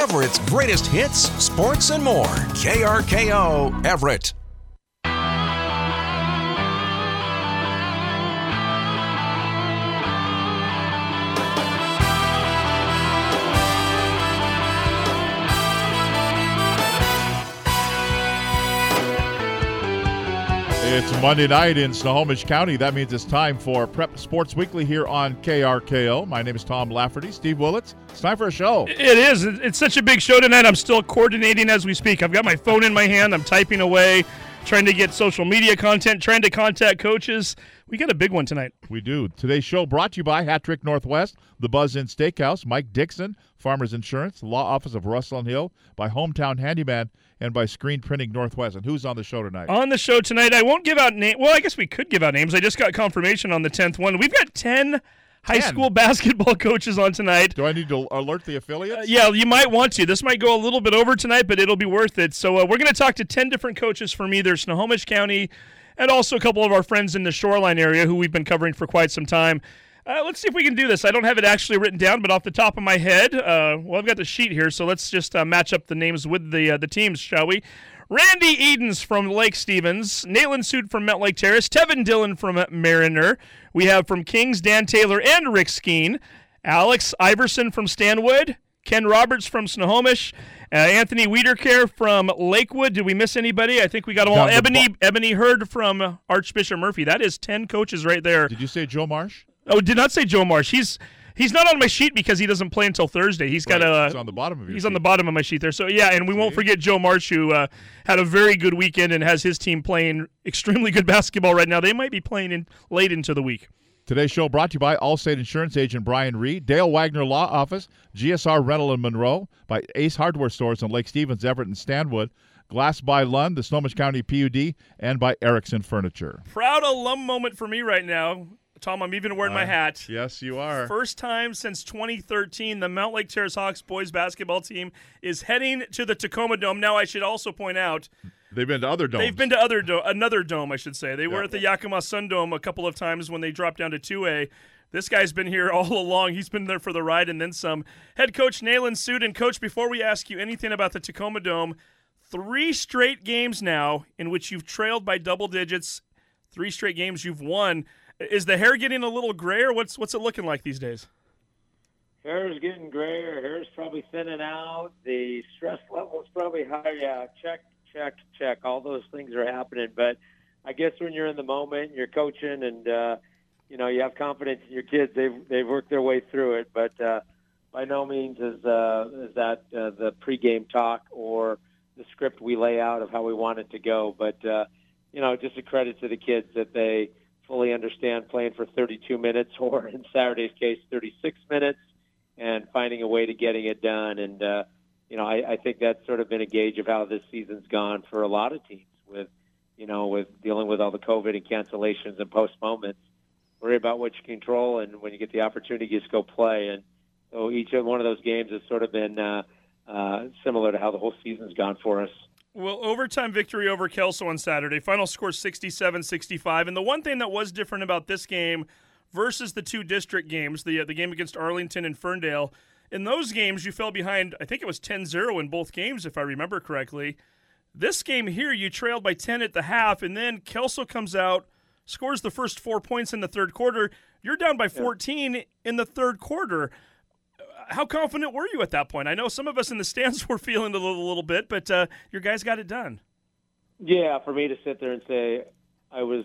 Everett's greatest hits, sports, and more. KRKO Everett. It's Monday night in Snohomish County. That means it's time for Prep Sports Weekly here on KRKO. My name is Tom Lafferty. Steve Willits. It's time for a show. It is. It's such a big show tonight. I'm still coordinating as we speak. I've got my phone in my hand. I'm typing away, trying to get social media content, trying to contact coaches. We got a big one tonight. We do. Today's show brought to you by Hattrick Northwest, the Buzz Inn Steakhouse, Mike Dixon, Farmers Insurance, the Law Office of Russell & Hill, by Hometown Handyman, and by Screen Printing Northwest. And who's on the show tonight? On the show tonight, I won't give out names. Well, I guess we could give out names. I just got confirmation on the 10th one. We've got 10 high school basketball coaches on tonight. Do I need to alert the affiliates? Yeah, you might want to. This might go a little bit over tonight, but it'll be worth it. So we're going to talk to 10 different coaches from either Snohomish County and also a couple of our friends in the Shoreline area who we've been covering for quite some time. Let's see if we can do this. I don't have it actually written down, but off the top of my head, I've got the sheet here, so let's just match up the names with the teams, shall we? Randy Edens from Lake Stevens, Nalin Sood from Mountlake Terrace, Tevin Dillon from Mariner. We have from Kings, Dan Taylor and Rick Skeen, Alex Iverson from Stanwood, Ken Roberts from Snohomish, Anthony Wiederkehr from Lakewood. Did we miss anybody? I think we got them all. Ebony Hurd from Archbishop Murphy. That is 10 coaches right there. Did you say Joe Marsh? Oh, did not say Joe Marsh. He's not on my sheet because he doesn't play until Thursday. He's got He's on the bottom of your sheet. He's on the bottom of my sheet there. So, yeah, and we won't forget Joe Marsh, who had a very good weekend and has his team playing extremely good basketball right now. They might be playing late into the week. Today's show brought to you by Allstate Insurance Agent Brian Reed, Dale Wagner Law Office, GSR Rental in Monroe, by Ace Hardware Stores in Lake Stevens, Everett, and Stanwood, Glass by Lund, the Snohomish County PUD, and by Erickson Furniture. Proud alum moment for me right now. Tom, I'm even wearing my hat. Yes, you are. First time since 2013, the Mountlake Terrace Hawks boys basketball team is heading to the Tacoma Dome. Now, I should also point out, they've been to other domes. They've been to another dome, I should say. They were at the Yakima Sun Dome a couple of times when they dropped down to 2A. This guy's been here all along. He's been there for the ride and then some. Head coach Nalin Sood. And, Coach, before we ask you anything about the Tacoma Dome, 3 straight games now in which you've trailed by double digits, 3 straight games you've won. Is the hair getting a little grayer? What's it looking like these days? Hair is getting grayer. Hair's probably thinning out. The stress level's probably higher. Yeah, check. All those things are happening. But I guess when you're in the moment, you're coaching, and you have confidence in your kids. They've worked their way through it. But by no means is that the pregame talk or the script we lay out of how we want it to go. But just a credit to the kids that they fully understand playing for 32 minutes or, in Saturday's case, 36 minutes and finding a way to getting it done. And, I think that's sort of been a gauge of how this season's gone for a lot of teams with dealing with all the COVID and cancellations and postponements. Worry about what you control, and when you get the opportunity, you just go play. And so each one of those games has sort of been similar to how the whole season's gone for us. Well, overtime victory over Kelso on Saturday. Final score 67-65. And the one thing that was different about this game versus the two district games, the game against Arlington and Ferndale, in those games you fell behind, I think it was 10-0 in both games, if I remember correctly. This game here, you trailed by 10 at the half, and then Kelso comes out, scores the first 4 points in the third quarter. You're down by 14 in the third quarter. How confident were you at that point? I know some of us in the stands were feeling a little bit, but your guys got it done. Yeah, for me to sit there and say I was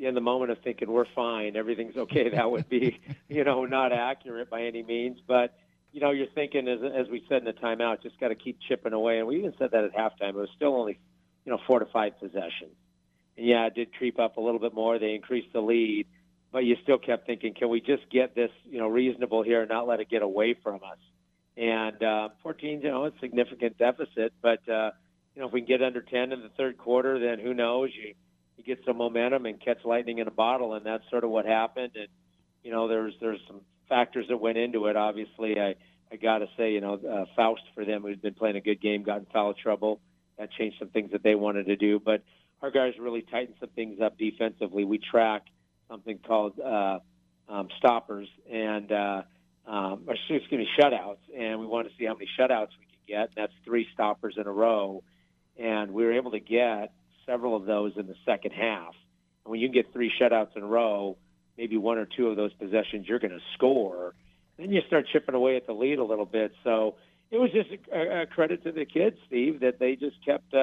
in the moment of thinking we're fine, everything's okay, that would be, not accurate by any means. But, you're thinking, as we said in the timeout, just got to keep chipping away. And we even said that at halftime. It was still only, 4 to 5 possessions. And, yeah, it did creep up a little bit more. They increased the lead. But you still kept thinking, can we just get this, reasonable here and not let it get away from us? And 14, it's a significant deficit. But, if we can get under 10 in the third quarter, then who knows? You get some momentum and catch lightning in a bottle, and that's sort of what happened. And, there's some factors that went into it. Obviously, I got to say, Faust for them, who's been playing a good game, got in foul trouble. That changed some things that they wanted to do. But our guys really tightened some things up defensively. We tracked something called stoppers and shutouts, and we wanted to see how many shutouts we could get. That's three stoppers in a row. And we were able to get several of those in the second half. And when you get three shutouts in a row, maybe one or two of those possessions you're going to score. Then you start chipping away at the lead a little bit. So it was just a credit to the kids, Steve, that they just kept,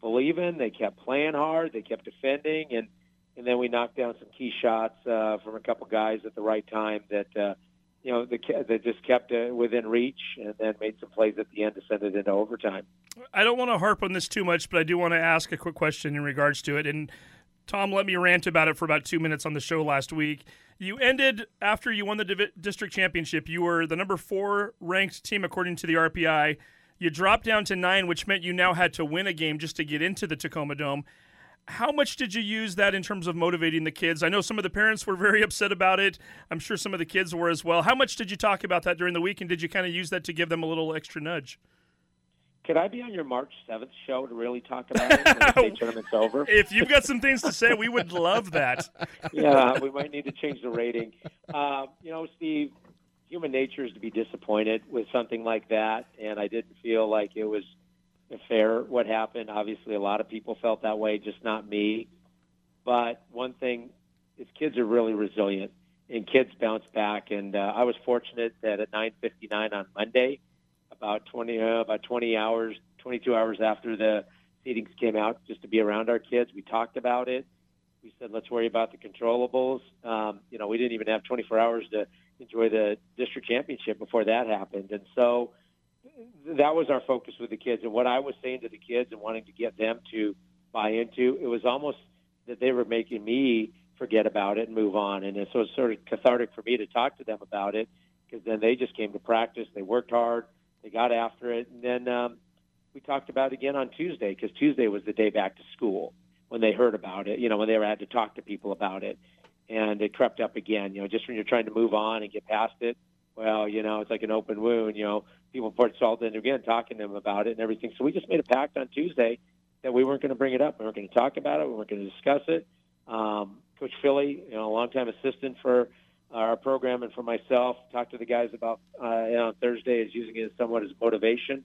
believing. They kept playing hard. They kept defending. And then we knocked down some key shots from a couple guys at the right time that just kept within reach, and then made some plays at the end to send it into overtime. I don't want to harp on this too much, but I do want to ask a quick question in regards to it. And Tom, let me rant about it for about 2 minutes on the show last week. You ended, after you won the district championship, you were the number 4 ranked team according to the RPI. You dropped down to 9, which meant you now had to win a game just to get into the Tacoma Dome. How much did you use that in terms of motivating the kids? I know some of the parents were very upset about it. I'm sure some of the kids were as well. How much did you talk about that during the week, and did you kind of use that to give them a little extra nudge? Could I be on your March 7th show to really talk about it when the state tournament's over? If you've got some things to say, we would love that. Yeah, we might need to change the rating. Steve, human nature is to be disappointed with something like that, and I didn't feel like it was fair what happened. Obviously, a lot of people felt that way, just not me. But one thing is kids are really resilient, and kids bounce back. And I was fortunate that at 9:59 on Monday, about 22 hours after the seedings came out, just to be around our kids, we talked about it. We said, let's worry about the controllables. We didn't even have 24 hours to enjoy the district championship before that happened. And so that was our focus with the kids. And what I was saying to the kids and wanting to get them to buy into, it was almost that they were making me forget about it and move on. And so it's sort of cathartic for me to talk to them about it, because then they just came to practice. They worked hard. They got after it. And then we talked about it again on Tuesday, because Tuesday was the day back to school when they heard about it, when they had to talk to people about it. And it crept up again, just when you're trying to move on and get past it. Well, it's like an open wound, people poured salt in again, talking to them about it and everything. So we just made a pact on Tuesday that we weren't going to bring it up. We weren't going to talk about it. We weren't going to discuss it. Coach Philly, a longtime assistant for our program and for myself, talked to the guys about on Thursday, is using it somewhat as motivation.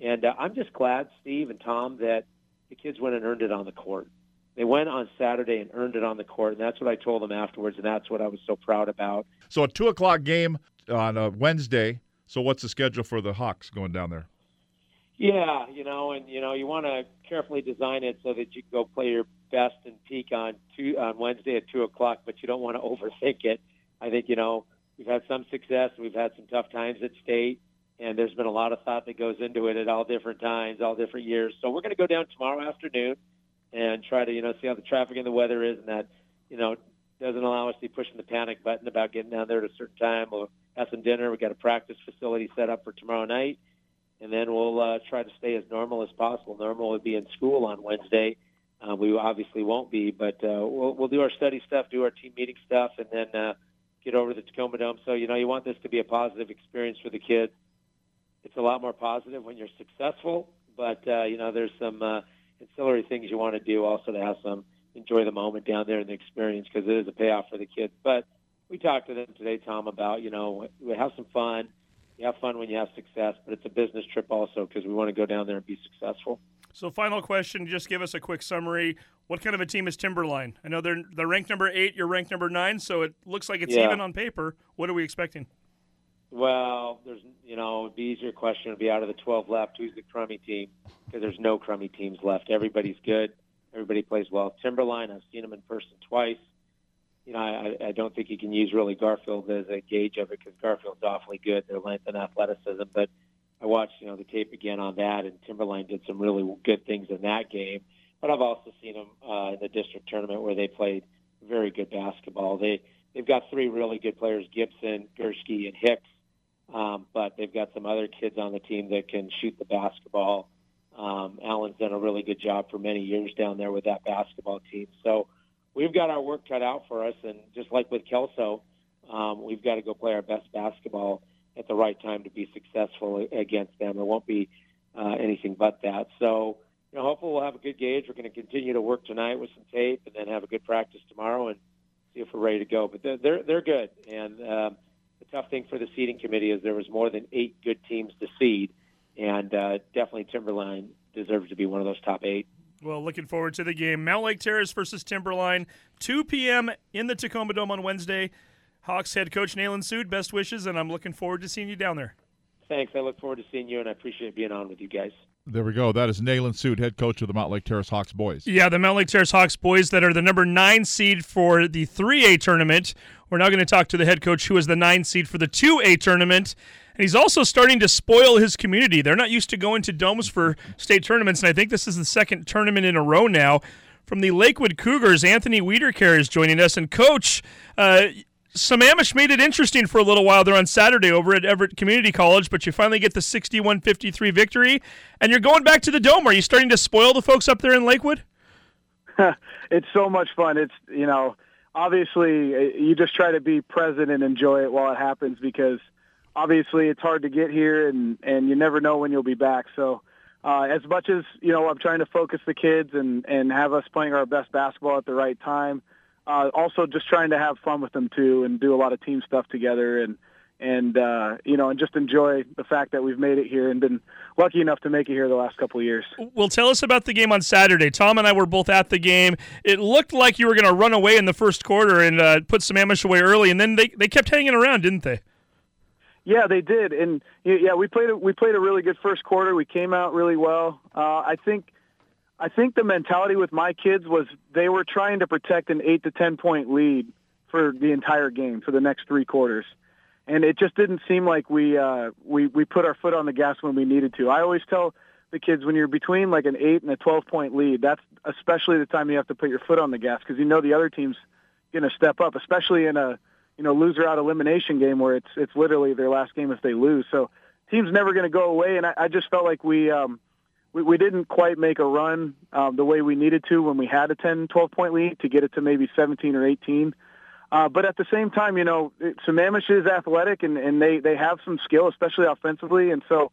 And I'm just glad, Steve and Tom, that the kids went and earned it on the court. They went on Saturday and earned it on the court, and that's what I told them afterwards, and that's what I was so proud about. So a 2 o'clock game on a Wednesday. So what's the schedule for the Hawks going down there? Yeah, you want to carefully design it so that you can go play your best and peak on Wednesday at 2 o'clock, but you don't want to overthink it. I think, we've had some success. We've had some tough times at state, and there's been a lot of thought that goes into it at all different times, all different years. So we're going to go down tomorrow afternoon and try to, see how the traffic and the weather is, and that, doesn't allow us to be pushing the panic button about getting down there at a certain time. We'll have some dinner. We've got a practice facility set up for tomorrow night, and then we'll try to stay as normal as possible. Normal would be in school on Wednesday. We obviously won't be, but we'll do our study stuff, do our team meeting stuff, and then get over to the Tacoma Dome. So, you want this to be a positive experience for the kids. It's a lot more positive when you're successful, but, there's some ancillary things you want to do also to have some enjoy the moment down there and the experience, because it is a payoff for the kids. But we talked to them today, Tom, about, we have some fun. You have fun when you have success, but it's a business trip also, because we want to go down there and be successful. So final question, just give us a quick summary. What kind of a team is Timberline? I know they're ranked number 8, you're ranked number 9, so it looks like it's even on paper. What are we expecting? Well, there's, it'd be easier question to be out of the 12 left, who's the crummy team? Because there's no crummy teams left. Everybody's good. Everybody plays well. Timberline, I've seen him in person twice. I don't think you can use really Garfield as a gauge of it, because Garfield's awfully good, their length and athleticism. But I watched, the tape again on that, and Timberline did some really good things in that game. But I've also seen them in the district tournament, where they played very good basketball. They've got 3 really good players, Gibson, Gursky, and Hicks. But they've got some other kids on the team that can shoot the basketball. Allen's done a really good job for many years down there with that basketball team. So we've got our work cut out for us, and just like with Kelso, we've got to go play our best basketball at the right time to be successful against them. It won't be anything but that. So hopefully we'll have a good gauge. We're going to continue to work tonight with some tape, and then have a good practice tomorrow and see if we're ready to go. But they're good, and the tough thing for the seeding committee is there was more than 8 good teams to seed. and definitely Timberline deserves to be one of those top eight. Well, looking forward to the game. Mountlake Terrace versus Timberline, 2 p.m. in the Tacoma Dome on Wednesday. Hawks head coach Nalin Sood, best wishes, and I'm looking forward to seeing you down there. Thanks. I look forward to seeing you, and I appreciate being on with you guys. There we go. That is Nalin Sood, head coach of the Mountlake Terrace Hawks boys. Yeah, the Mountlake Terrace Hawks boys that are the number 9 seed for the 3A tournament. We're now going to talk to the head coach who is the 9 seed for the 2A tournament. And he's also starting to spoil his community. They're not used to going to domes for state tournaments, and I think this is the second tournament in a row now. From the Lakewood Cougars, Anthony Wiederkehr is joining us. And, Coach, some Amish made it interesting for a little while there on Saturday over at Everett Community College, but you finally get the 61-53 victory, and you're going back to the Dome. Are you starting to spoil the folks up there in Lakewood? It's so much fun. It's, you know, obviously you just try to be present and enjoy it while it happens because obviously it's hard to get here, and you never know when you'll be back. So as much as, you know, I'm trying to focus the kids and have us playing our best basketball at the right time, also just trying to have fun with them, too, and do a lot of team stuff together and you know, and just enjoy the fact that we've made it here and been lucky enough to make it here the last couple of years. Well, tell us about the game on Saturday. Tom and I were both at the game. It looked like you were going to run away in the first quarter and put some Amish away early, and then they kept hanging around, didn't they? Yeah, they did. And, yeah, we played a really good first quarter. We came out really well. I think the mentality with my kids was they were trying to protect an 8 to 10 point lead for the entire game for the next three quarters. And it just didn't seem like we put our foot on the gas when we needed to. I always tell the kids when you're between like an 8 and a 12 point lead, that's especially the time you have to put your foot on the gas because you know the other team's going to step up, especially in a, you know, loser out elimination game where it's literally their last game if they lose. So team's never going to go away. And I just felt like we didn't quite make a run the way we needed to when we had a 10, 12-point lead to get it to maybe 17 or 18. But at the same time, you know, Sammamish is athletic, and they have some skill, especially offensively. And so,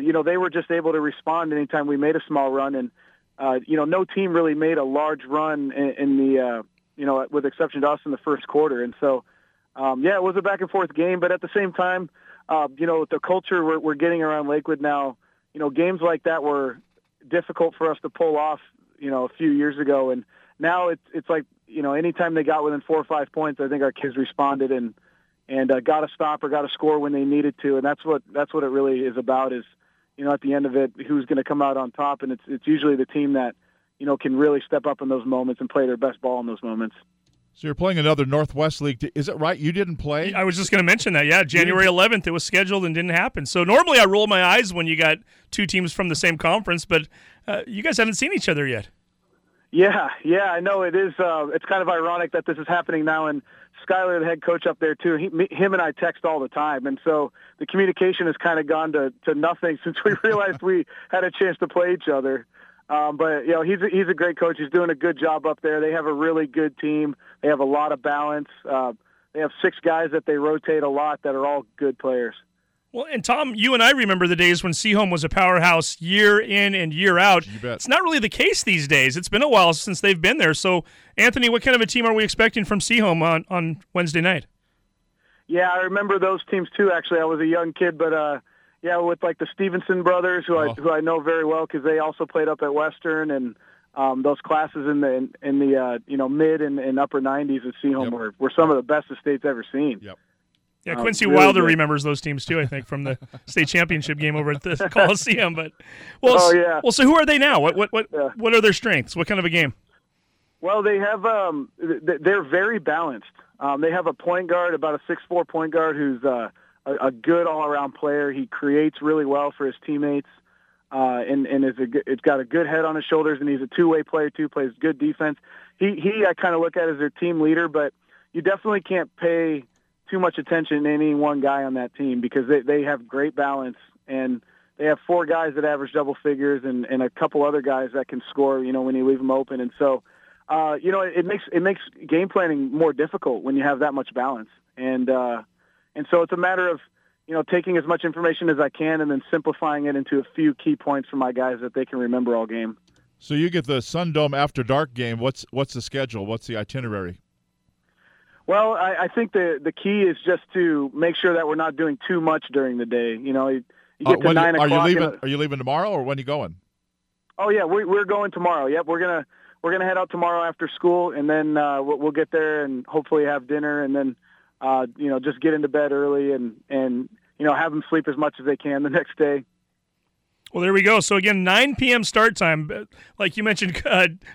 you know, they were just able to respond anytime we made a small run. And, you know, no team really made a large run in the you know, with exception to us in the first quarter. And so, yeah, it was a back-and-forth game. But at the same time, you know, the culture we're getting around Lakewood now, you know, games like that were difficult for us to pull off, you know, a few years ago. And now it's like, you know, anytime they got within 4 or 5 points, I think our kids responded and got a stop or got a score when they needed to. And that's what it really is about is, you know, at the end of it, who's going to come out on top. And it's usually the team that, you know, can really step up in those moments and play their best ball in those moments. So you're playing another Northwest League. Is it right? You didn't play? I was just going to mention that, yeah. January 11th, it was scheduled and didn't happen. So normally I roll my eyes when you got two teams from the same conference, but you guys haven't seen each other yet. Yeah, I know. It is. It's kind of ironic that this is happening now, and Skyler, the head coach up there, too, him and I text all the time, and so the communication has kind of gone to nothing since we realized we had a chance to play each other. But, you know, he's a great coach. He's doing a good job up there. They have a really good team. They have a lot of balance. They have 6 guys that they rotate a lot that are all good players. Well, and Tom, you and I remember the days when Sehome was a powerhouse year in and year out. You bet. It's not really the case these days. It's been a while since they've been there. So, Anthony, what kind of a team are we expecting from Sehome on Wednesday night? Yeah, I remember those teams too, actually. I was a young kid, but yeah, with like the Stevenson brothers, who I know very well because they also played up at Western, and those classes in the you know, mid and upper 90s at Sehome were some of the best the state's ever seen. Yep. Yeah, Quincy really Wilder remembers those teams too, I think, from the state championship game over at the Coliseum. But so who are they now? What are their strengths? What kind of a game? Well, they have they're very balanced. They have a point guard, about a 6'4" point guard who's a good all-around player. He creates really well for his teammates, and it's got a good head on his shoulders, and he's a two-way player too, plays good defense. He I kind of look at as their team leader, but you definitely can't pay too much attention to any one guy on that team because they have great balance, and they have 4 guys that average double figures and a couple other guys that can score, you know, when you leave them open. And so, you know, it makes game planning more difficult when you have that much balance. And so it's a matter of, you know, taking as much information as I can and then simplifying it into a few key points for my guys that they can remember all game. So you get the Sun Dome after dark game. What's the schedule? What's the itinerary? Well, I think the key is just to make sure that we're not doing too much during the day. You know, you Are you leaving tomorrow, or when are you going? Oh yeah, we're going tomorrow. Yep, we're gonna head out tomorrow after school, and then we'll get there and hopefully have dinner, and then just get into bed early and have them sleep as much as they can the next day. Well, there we go. So again, 9 p.m. start time, like you mentioned,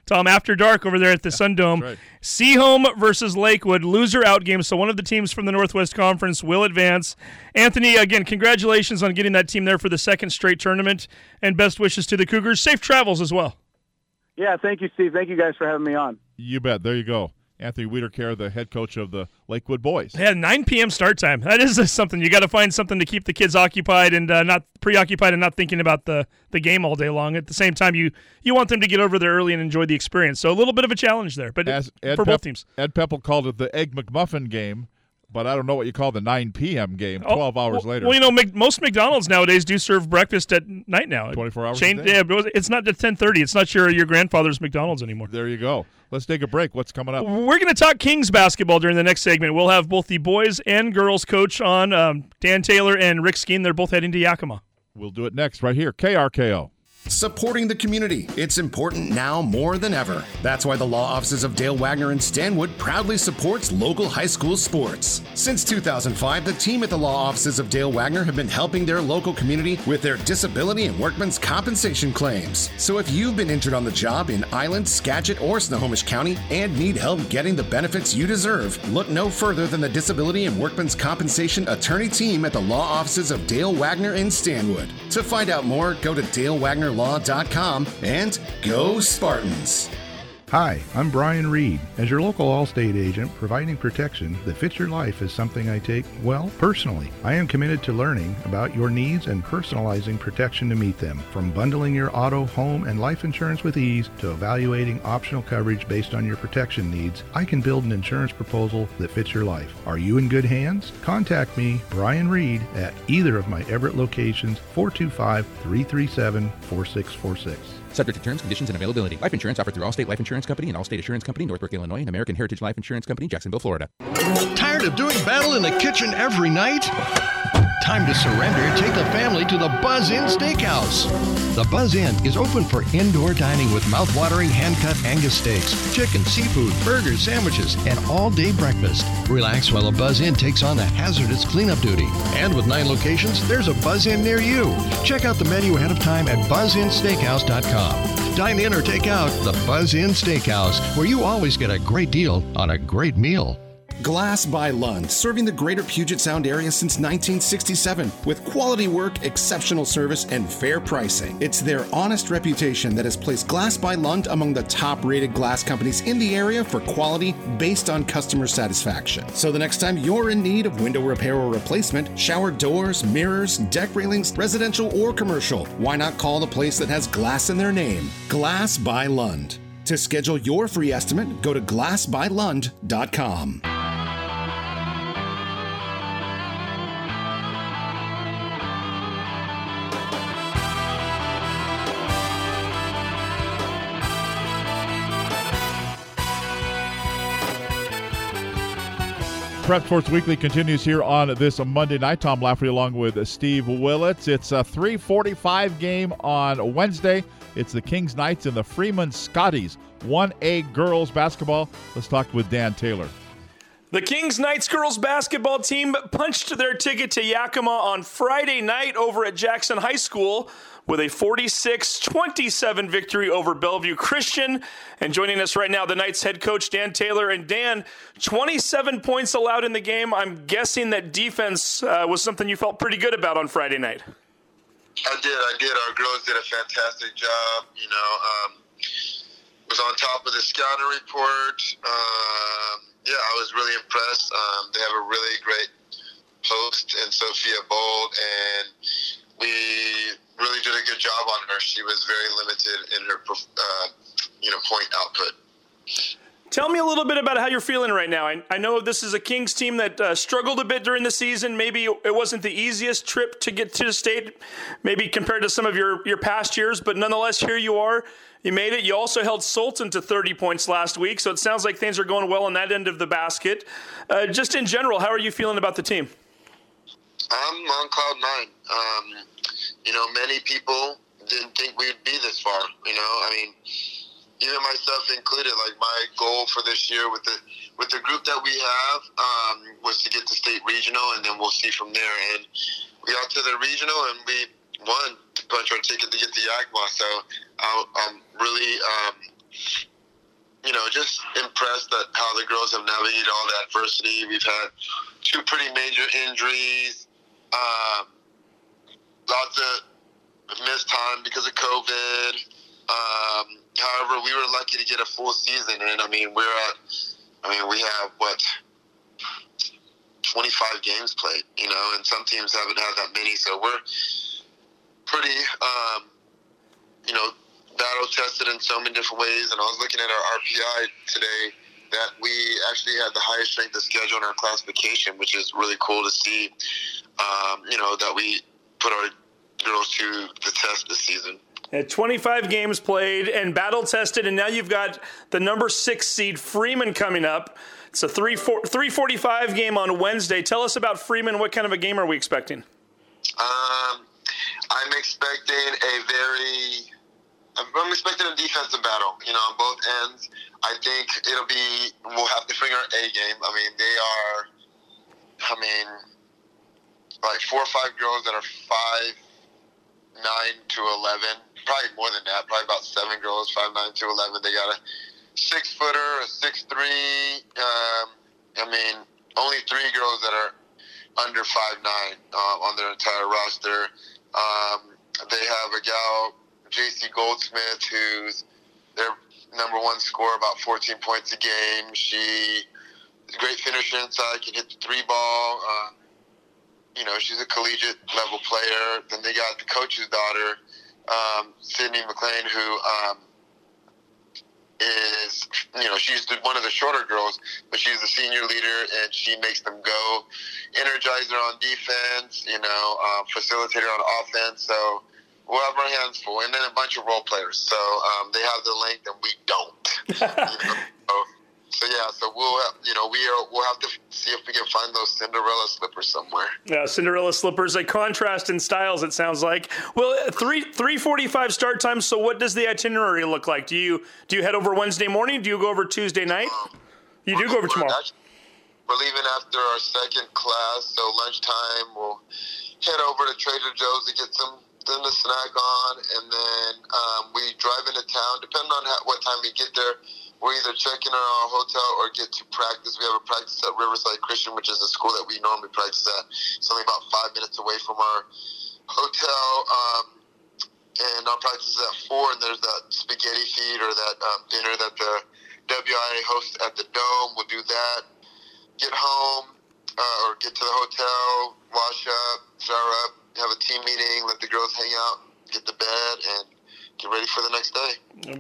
Tom, after dark over there at the Sun Dome. Right. Sehome versus Lakewood, loser out game. So one of the teams from the Northwest Conference will advance. Anthony, again, congratulations on getting that team there for the second straight tournament, and best wishes to the Cougars. Safe travels as well. Yeah, thank you, Steve. Thank you guys for having me on. You bet. There you go. Anthony Wiederkehr, the head coach of the Lakewood Boys. Yeah, 9 p.m. start time. That is something. You got to find something to keep the kids occupied and not preoccupied and not thinking about the game all day long. At the same time, you want them to get over there early and enjoy the experience. So a little bit of a challenge there, but for both teams. Ed Pepple called it the Egg McMuffin game, but I don't know what you call the 9 p.m. game 12 hours later. Well, most McDonald's nowadays do serve breakfast at night now. 24 hours a day. Yeah, it's not at 10:30. It's not your grandfather's McDonald's anymore. There you go. Let's take a break. What's coming up? We're going to talk Kings basketball during the next segment. We'll have both the boys and girls coach on, Dan Taylor and Rick Skeen. They're both heading to Yakima. We'll do it next right here, KRKO. Supporting the community. It's important now more than ever. That's why the law offices of Dale Wagner and Stanwood proudly supports local high school sports. Since 2005, the team at the law offices of Dale Wagner have been helping their local community with their disability and workman's compensation claims. So if you've been injured on the job in Island, Skagit, or Snohomish County and need help getting the benefits you deserve, look no further than the disability and workman's compensation attorney team at the law offices of Dale Wagner and Stanwood. To find out more, go to DaleWagnerLaw.com and go Spartans. Hi, I'm Brian Reed. As your local Allstate agent, providing protection that fits your life is something I take, well, personally. I am committed to learning about your needs and personalizing protection to meet them. From bundling your auto, home, and life insurance with ease to evaluating optional coverage based on your protection needs, I can build an insurance proposal that fits your life. Are you in good hands? Contact me, Brian Reed, at either of my Everett locations, 425-337-4646. Subject to terms, conditions, and availability. Life insurance offered through Allstate Life Insurance Company and Allstate Assurance Company, Northbrook, Illinois, and American Heritage Life Insurance Company, Jacksonville, Florida. Tired of doing battle in the kitchen every night? Time to surrender. Take the family to the Buzz Inn Steakhouse. The Buzz Inn is open for indoor dining with mouth-watering hand-cut Angus steaks, chicken, seafood, burgers, sandwiches, and all-day breakfast. Relax while the Buzz Inn takes on the hazardous cleanup duty. And with 9 locations, there's a Buzz Inn near you. Check out the menu ahead of time at buzzinnsteakhouse.com. Dine in or take out, the Buzz Inn Steakhouse, where you always get a great deal on a great meal. Glass by Lund, serving the greater Puget Sound area since 1967 with quality work, exceptional service, and fair pricing. It's their honest reputation that has placed Glass by Lund among the top-rated glass companies in the area for quality based on customer satisfaction. So the next time you're in need of window repair or replacement, shower doors, mirrors, deck railings, residential or commercial, why not call the place that has glass in their name? Glass by Lund. To schedule your free estimate, go to glassbylund.com. Prep Sports Weekly continues here on this Monday night. Tom Lafferty along with Steve Willits. It's a 3:45 game on Wednesday. It's the Kings Knights and the Freeman Scotties. 1A girls basketball. Let's talk with Dan Taylor. The Kings Knights girls basketball team punched their ticket to Yakima on Friday night over at Jackson High School with a 46-27 victory over Bellevue Christian. And joining us right now, the Knights head coach, Dan Taylor. And Dan, 27 points allowed in the game. I'm guessing that defense was something you felt pretty good about on Friday night. I did. Our girls did a fantastic job. Was on top of the scouting report. I was really impressed. They have a really great host in Sophia Bold, and we really did a good job on her. She was very limited in her, point output. Tell me a little bit about how you're feeling right now. I know this is a Kings team that struggled a bit during the season. Maybe it wasn't the easiest trip to get to the state, maybe compared to some of your past years, but nonetheless, here you are. You made it. You also held Sultan to 30 points last week, so it sounds like things are going well on that end of the basket. Just in general, how are you feeling about the team? I'm on cloud nine. you know, many people didn't think we'd be this far, you know. I mean, even myself included, like my goal for this year with the group that we have was to get to state regional, and then we'll see from there. And we got to the regional, and we won to punch our ticket to get to Yakima. So I'm really, you know, just impressed at how the girls have navigated all the adversity. We've had two pretty major injuries, lots of missed time because of COVID. However, we were lucky to get a full season in. I mean, we have, 25 games played, you know, and some teams haven't had that many. So we're pretty, you know, battle-tested in so many different ways. And I was looking at our RPI today that we actually had the highest strength of schedule in our classification, which is really cool to see, you know, that we put our girls to the test this season. 25 games played and battle-tested, and now you've got the number 6 seed Freeman coming up. It's a 3:45 game on Wednesday. Tell us about Freeman. What kind of a game are we expecting? I'm expecting a defensive battle, you know, on both ends. I think we'll have to bring our A game. I mean, like 4 or 5 girls that are 5'9" to 11. Probably more than that. Probably about 7 girls, 5'9" to 11. They got a 6-footer, a 6'3". Only 3 girls that are under 5'9" on their entire roster. They have a gal, JC Goldsmith, who's their number 1 scorer, about 14 points a game. She is a great finisher inside, can hit the 3-ball. You know, she's a collegiate level player. Then they got the coach's daughter, Sydney McLean, who is, you know, she's one of the shorter girls, but she's the senior leader, and she makes them go. Energizer on defense, you know, facilitator on offense. So we'll have our hands full. And then a bunch of role players. So they have the length, and we don't. You know? So we'll have to see if we can find those Cinderella slippers somewhere. Yeah, Cinderella slippers, a contrast in styles, it sounds like. Well, 3:45 start time, so what does the itinerary look like? Do you head over Wednesday morning? Do you go over Tuesday night? You do go over tomorrow. We're leaving after our second class, so lunchtime we'll head over to Trader Joe's to get something to snack on, and then we drive into town. Depending on what time we get there, we're either checking our hotel or get to practice. We have a practice at Riverside Christian, which is a school that we normally practice at. It's only about 5 minutes away from our hotel. And our practice is at 4, and there's that spaghetti feed or that dinner that the WIA hosts at the Dome. We'll do that. Get home or get to the hotel, wash up, shower up, have a team meeting, let the girls hang out, get to bed, and get ready for the next day.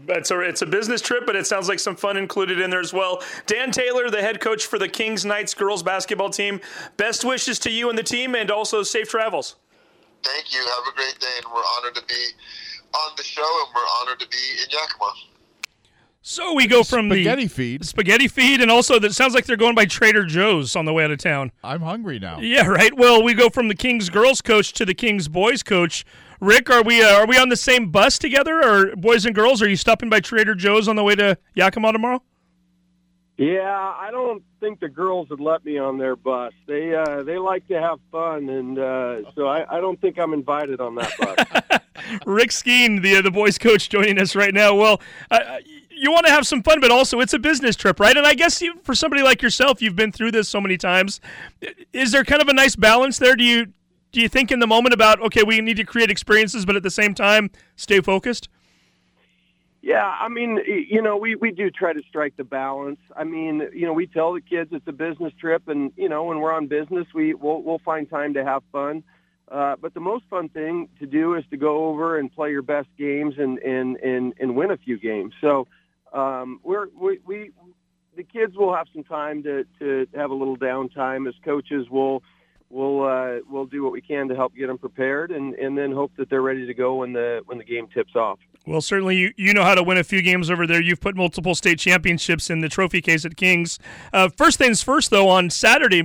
It's a business trip, but it sounds like some fun included in there as well. Dan Taylor, the head coach for the Kings Knights girls basketball team. Best wishes to you and the team, and also safe travels. Thank you. Have a great day, and we're honored to be on the show, and we're honored to be in Yakima. So we go from the spaghetti feed, and also that sounds like they're going by Trader Joe's on the way out of town. I'm hungry now. Yeah, right. Well, we go from the Kings girls coach to the Kings boys coach. Rick, are we on the same bus together, or boys and girls? Are you stopping by Trader Joe's on the way to Yakima tomorrow? Yeah, I don't think the girls would let me on their bus. They like to have fun, and so I don't think I'm invited on that bus. Rick Skeen, the boys coach, joining us right now. Well, you want to have some fun, but also it's a business trip, right? And I guess for somebody like yourself, you've been through this so many times. Is there kind of a nice balance there? Do you think in the moment about, okay, we need to create experiences, but at the same time, stay focused? Yeah, I mean, you know, we do try to strike the balance. I mean, you know, we tell the kids it's a business trip, and, you know, when we're on business, we'll find time to have fun. But the most fun thing to do is to go over and play your best games and win a few games. So the kids will have some time to have a little downtime. As coaches, we'll do what we can to help get them prepared, and then hope that they're ready to go when the game tips off. Well, certainly you know how to win a few games over there. You've put multiple state championships in the trophy case at Kings. First things first, though, on Saturday,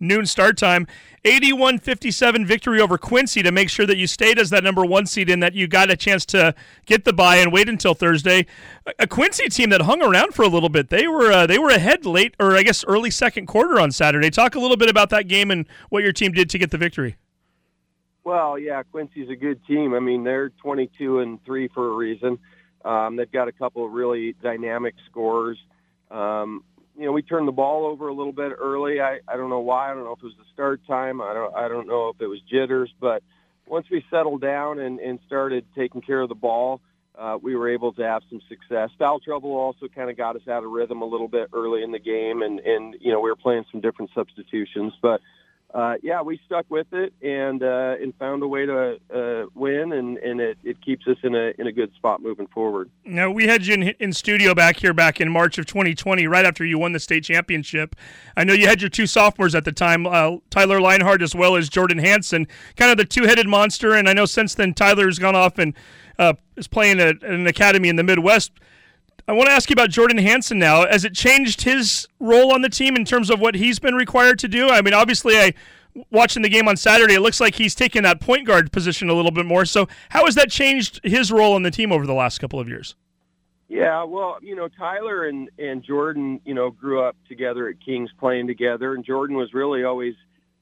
noon start time, 81-57 victory over Quincy to make sure that you stayed as that number one seed and that you got a chance to get the bye and wait until Thursday. A Quincy team that hung around for a little bit. They were ahead late, or I guess early second quarter on Saturday. Talk a little bit about that game and what your team did to get the victory. Well, yeah, Quincy's a good team. I mean, they're 22-3 for a reason. They've got a couple of really dynamic scorers. We turned the ball over a little bit early. I don't know why. I don't know if it was the start time. I don't know if it was jitters. But once we settled down and started taking care of the ball, we were able to have some success. Foul trouble also kind of got us out of rhythm a little bit early in the game, and we were playing some different substitutions, but. We stuck with it and found a way to win, and it keeps us in a good spot moving forward. Now, we had you in studio back in March of 2020, right after you won the state championship. I know you had your two sophomores at the time, Tyler Leinhardt as well as Jordan Hansen, kind of the two-headed monster, and I know since then Tyler's gone off and is playing at an academy in the Midwest. I want to ask you about Jordan Hansen now. Has it changed his role on the team in terms of what he's been required to do? I mean, obviously, watching the game on Saturday, it looks like he's taking that point guard position a little bit more. So how has that changed his role on the team over the last couple of years? Yeah, well, Tyler and Jordan, grew up together at Kings playing together, and Jordan was really always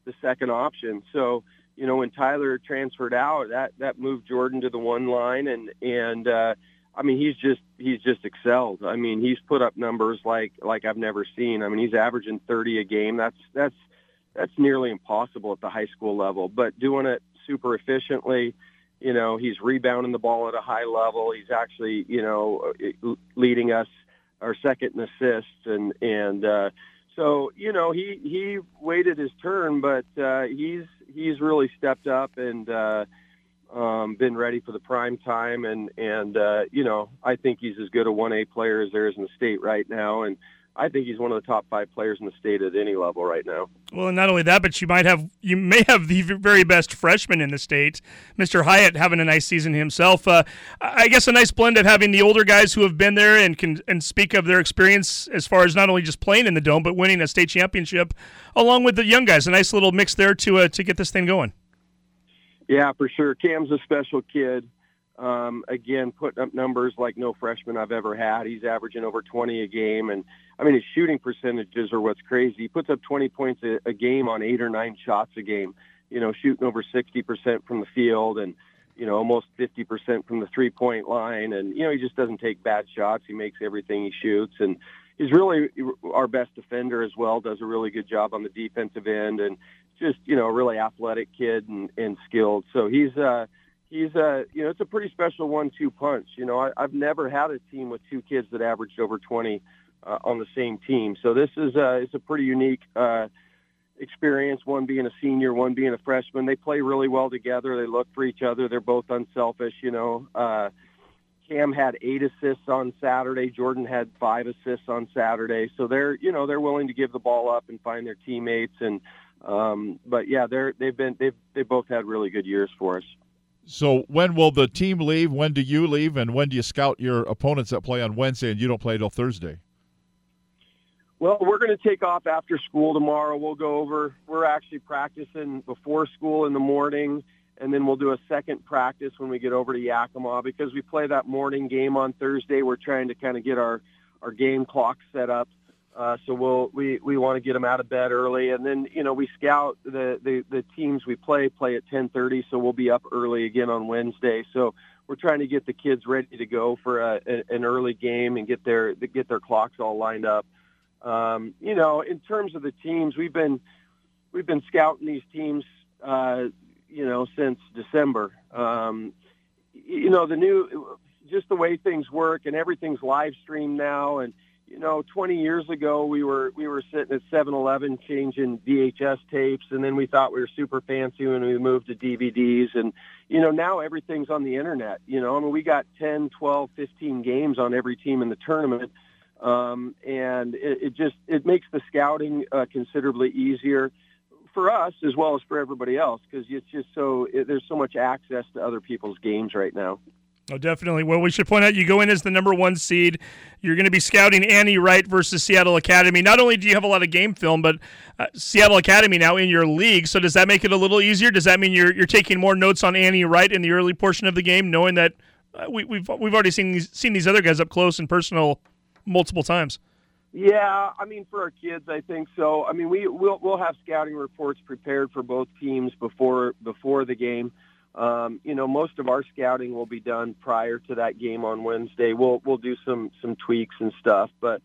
the second option. So, when Tyler transferred out, that moved Jordan to the one line, he's just excelled. I mean, he's put up numbers like I've never seen. I mean, he's averaging 30 a game. That's nearly impossible at the high school level, but doing it super efficiently. He's rebounding the ball at a high level. He's actually, leading us our second in assists. So he waited his turn, but he's really stepped up and, been ready for the prime time, and I think he's as good a 1A player as there is in the state right now, and I think he's one of the top 5 players in the state at any level right now. Well, and not only that, but you may have the very best freshman in the state, Mr. Hyatt, having a nice season himself. I guess a nice blend of having the older guys who have been there and can speak of their experience as far as not only just playing in the Dome but winning a state championship, along with the young guys. A nice little mix there to get this thing going. Yeah, for sure. Cam's a special kid. Putting up numbers like no freshman I've ever had. He's averaging over 20 a game. And, his shooting percentages are what's crazy. He puts up 20 points a game on 8 or 9 shots a game, shooting over 60% from the field and, almost 50% from the three-point line. And, he just doesn't take bad shots. He makes everything he shoots. And he's really our best defender as well, does a really good job on the defensive end. And, just a really athletic kid and skilled. So he's it's a pretty special 1-2 punch. I've never had a team with two kids that averaged over 20 on the same team. So this is it's a pretty unique experience. One being a senior, one being a freshman. They play really well together. They look for each other. They're both unselfish. Cam had 8 assists on Saturday. Jordan had 5 assists on Saturday. So they're willing to give the ball up and find their teammates and. They've both had really good years for us. So when will the team leave? When do you leave? And when do you scout your opponents that play on Wednesday and you don't play till Thursday? Well, we're going to take off after school tomorrow. We'll go over. We're actually practicing before school in the morning, and then we'll do a second practice when we get over to Yakima because we play that morning game on Thursday. We're trying to kind of get our game clock set up. So we want to get them out of bed early, and then we scout the teams we play at 10:30. So we'll be up early again on Wednesday. So we're trying to get the kids ready to go for an early game and get their clocks all lined up. In terms of the teams, we've been scouting these teams since December. Just the way things work and everything's live streamed now and. 20 years ago, we were sitting at 7-Eleven changing VHS tapes, and then we thought we were super fancy when we moved to DVDs. And, now everything's on the Internet. We got 10, 12, 15 games on every team in the tournament. And it makes the scouting considerably easier for us as well as for everybody else, because it's just there's so much access to other people's games right now. Oh, definitely. Well, we should point out you go in as the #1 seed. You're going to be scouting Annie Wright versus Seattle Academy. Not only do you have a lot of game film, but Seattle Academy now in your league. So does that make it a little easier? Does that mean you're taking more notes on Annie Wright in the early portion of the game, knowing that we've already seen these other guys up close and personal multiple times? Yeah, I mean, for our kids, I think so. I mean, we'll have scouting reports prepared for both teams before the game. Most of our scouting will be done prior to that game on Wednesday. We'll do some tweaks and stuff, but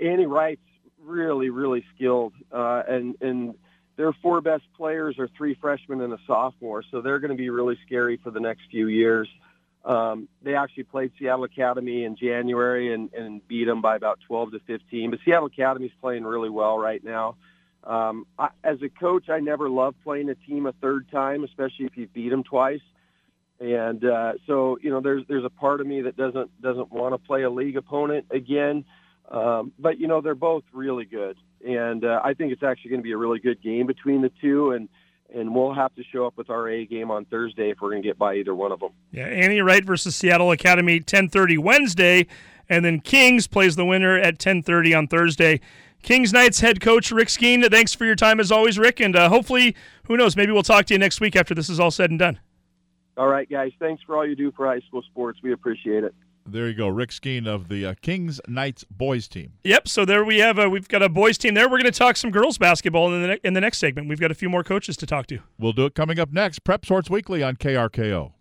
Annie Wright's really, really skilled, and their 4 best players are 3 freshmen and a sophomore, so they're going to be really scary for the next few years. They actually played Seattle Academy in January and beat them by about 12-15, but Seattle Academy's playing really well right now. As a coach, I never love playing a team a third time, especially if you beat them twice. And there's a part of me that doesn't want to play a league opponent again. But they're both really good, and I think it's actually going to be a really good game between the two. And we'll have to show up with our A game on Thursday if we're going to get by either one of them. Yeah, Annie Wright versus Seattle Academy, 10:30 Wednesday, and then Kings plays the winner at 10:30 on Thursday. Kings Knights head coach Rick Skeen, thanks for your time as always, Rick, and hopefully, who knows, maybe we'll talk to you next week after this is all said and done. All right, guys, thanks for all you do for high school sports. We appreciate it. There you go, Rick Skeen of the Kings Knights boys team. Yep, so there we have we've got a boys team there. We're going to talk some girls basketball in the next segment. We've got a few more coaches to talk to. We'll do it coming up next. Prep Sports Weekly on KRKO.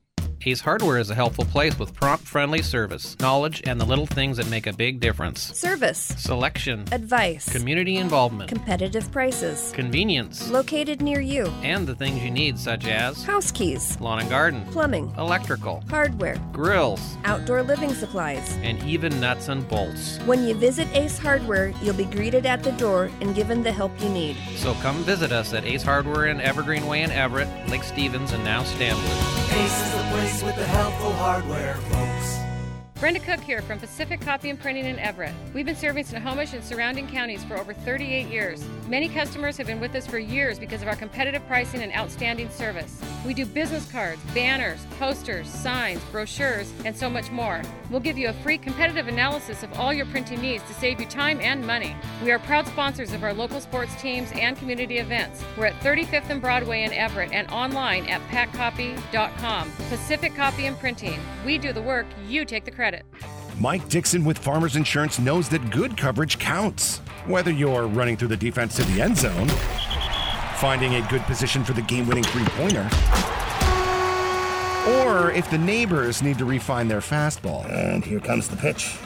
Ace Hardware is a helpful place with prompt, friendly service, knowledge, and the little things that make a big difference. Service. Selection. Advice. Community involvement. Competitive prices. Convenience. Located near you. And the things you need, such as house keys, lawn and garden, plumbing, electrical, hardware, grills, outdoor living supplies, and even nuts and bolts. When you visit Ace Hardware, you'll be greeted at the door and given the help you need. So come visit us at Ace Hardware in Evergreen Way in Everett, Lake Stevens, and now Stanwood. Ace is the place with the helpful hardware, folks. Brenda Cook here from Pacific Copy and Printing in Everett. We've been serving Snohomish and surrounding counties for over 38 years. Many customers have been with us for years because of our competitive pricing and outstanding service. We do business cards, banners, posters, signs, brochures, and so much more. We'll give you a free competitive analysis of all your printing needs to save you time and money. We are proud sponsors of our local sports teams and community events. We're at 35th and Broadway in Everett and online at patcopy.com. Pacific Copy and Printing. We do the work, you take the credit. Mike Dixon with Farmers Insurance knows that good coverage counts. Whether you're running through the defense to the end zone, finding a good position for the game-winning three-pointer, or if the neighbors need to refine their fastball. And here comes the pitch.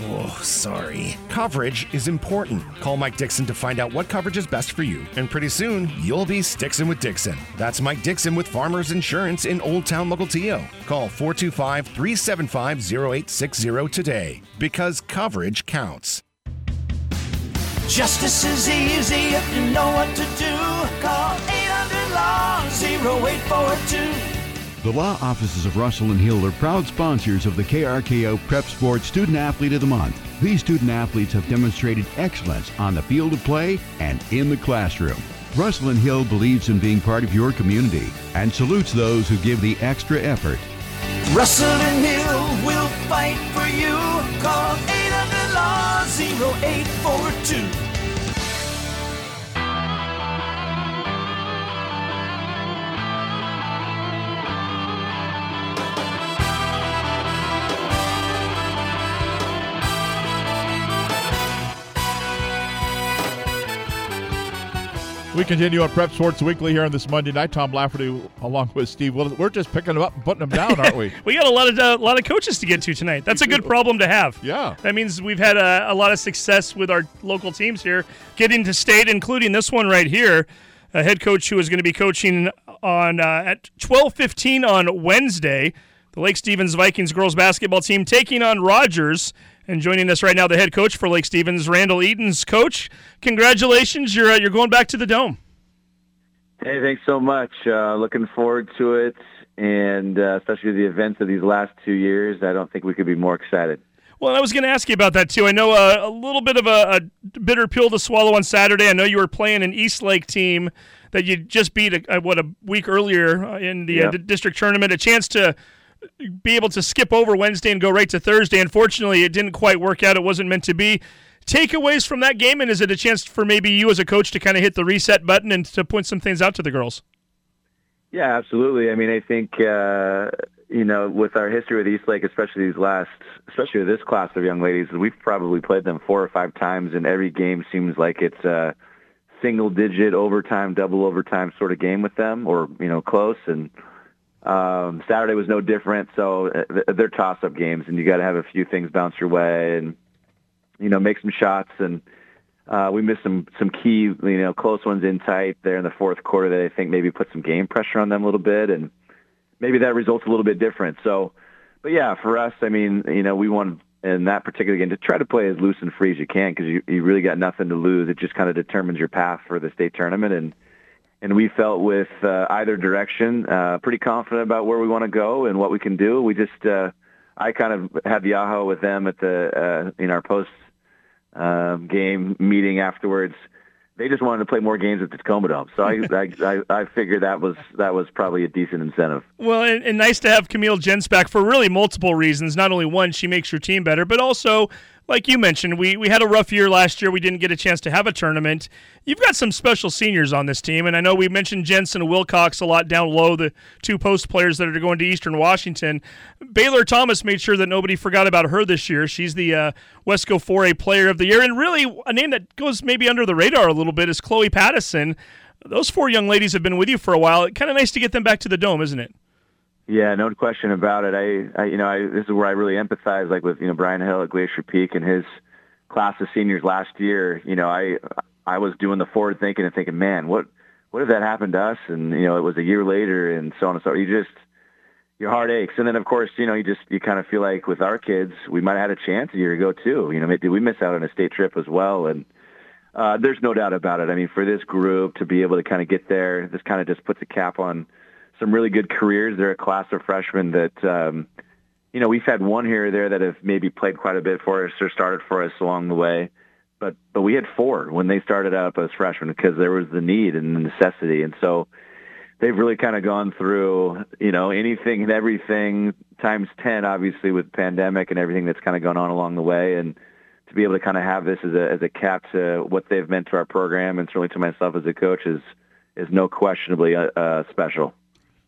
Oh, sorry. Coverage is important. Call Mike Dixon to find out what coverage is best for you. And pretty soon, you'll be Stixon with Dixon. That's Mike Dixon with Farmers Insurance in Old Town Mukilteo. Call 425-375-0860 today. Because coverage counts. Justice is easy if you know what to do. Call 800-LAW-0842. The law offices of Russell and Hill are proud sponsors of the KRKO Prep Sports Student Athlete of the Month. These student athletes have demonstrated excellence on the field of play and in the classroom. Russell and Hill believes in being part of your community and salutes those who give the extra effort. Russell and Hill will fight for you. Call 800-LAW-0842. We continue on Prep Sports Weekly here on this Monday night. Tom Lafferty along with Steve Willis. We're just picking them up and putting them down, aren't we? We got a lot of coaches to get to tonight. That's a good problem to have. Yeah. That means we've had a lot of success with our local teams here, getting to state, including this one right here, a head coach who is going to be coaching on at 12:15 on Wednesday. The Lake Stevens Vikings girls basketball team taking on Rogers. And joining us right now, the head coach for Lake Stevens, Randy Edens. Coach, congratulations. You're going back to the Dome. Hey, thanks so much. Looking forward to it, and especially the events of these last 2 years. I don't think we could be more excited. Well, I was going to ask you about that, too. I know a little bit of a bitter pill to swallow on Saturday. I know you were playing an Eastlake team that you just beat, a week earlier in the district tournament. A chance to be able to skip over Wednesday and go right to Thursday. Unfortunately, it didn't quite work out. It wasn't meant to be. Takeaways from that game, and is it a chance for maybe you as a coach to kind of hit the reset button and to point some things out to the girls? Yeah, absolutely. I mean, I think, with our history with Eastlake, especially with this class of young ladies, we've probably played them 4 or 5 times, and every game seems like it's a single-digit overtime, double overtime sort of game with them, or, close. And Saturday was no different, so they're toss-up games, and you got to have a few things bounce your way and, make some shots. And we missed some key, close ones in tight there in the fourth quarter that I think maybe put some game pressure on them a little bit, and maybe that result's a little bit different. So, but yeah, for us, I mean, we won in that particular game to try to play as loose and free as you can, because you really got nothing to lose. It just kind of determines your path for the state tournament, and we felt with either direction pretty confident about where we want to go and what we can do. We just I kind of had the aha with them at the in our post. Game meeting afterwards, they just wanted to play more games at the Tacoma Dome. So I figured that was probably a decent incentive. Well, and nice to have Camille Jentz back for really multiple reasons. Not only one, she makes your team better, but also, like you mentioned, we had a rough year last year. We didn't get a chance to have a tournament. You've got some special seniors on this team, and I know we mentioned Jentz and Wilcox a lot down low, the two post players that are going to Eastern Washington. Baylor Thomas made sure that nobody forgot about her this year. She's the Wesco 4A Player of the Year, and really a name that goes maybe under the radar a little bit is Chloe Patterson. Those 4 young ladies have been with you for a while. Kind of nice to get them back to the Dome, isn't it? Yeah, no question about it. I this is where I really empathize, like with Brian Hill at Glacier Peak and his class of seniors last year. I was doing the forward thinking and thinking, man, what if that happened to us? And it was a year later, and so on and so on. Your heart aches. And then, of course, you kind of feel like with our kids, we might have had a chance a year ago, too. Did we miss out on a state trip as well? And there's no doubt about it. I mean, for this group to be able to kind of get there, this kind of just puts a cap on some really good careers. They're a class of freshmen that, we've had one here or there that have maybe played quite a bit for us or started for us along the way. But we had 4 when they started up as freshmen because there was the need and the necessity. And so they've really kind of gone through, anything and everything times 10, obviously, with the pandemic and everything that's kind of gone on along the way. And to be able to kind of have this as a cap to what they've meant to our program and certainly to myself as a coach is no questionably special.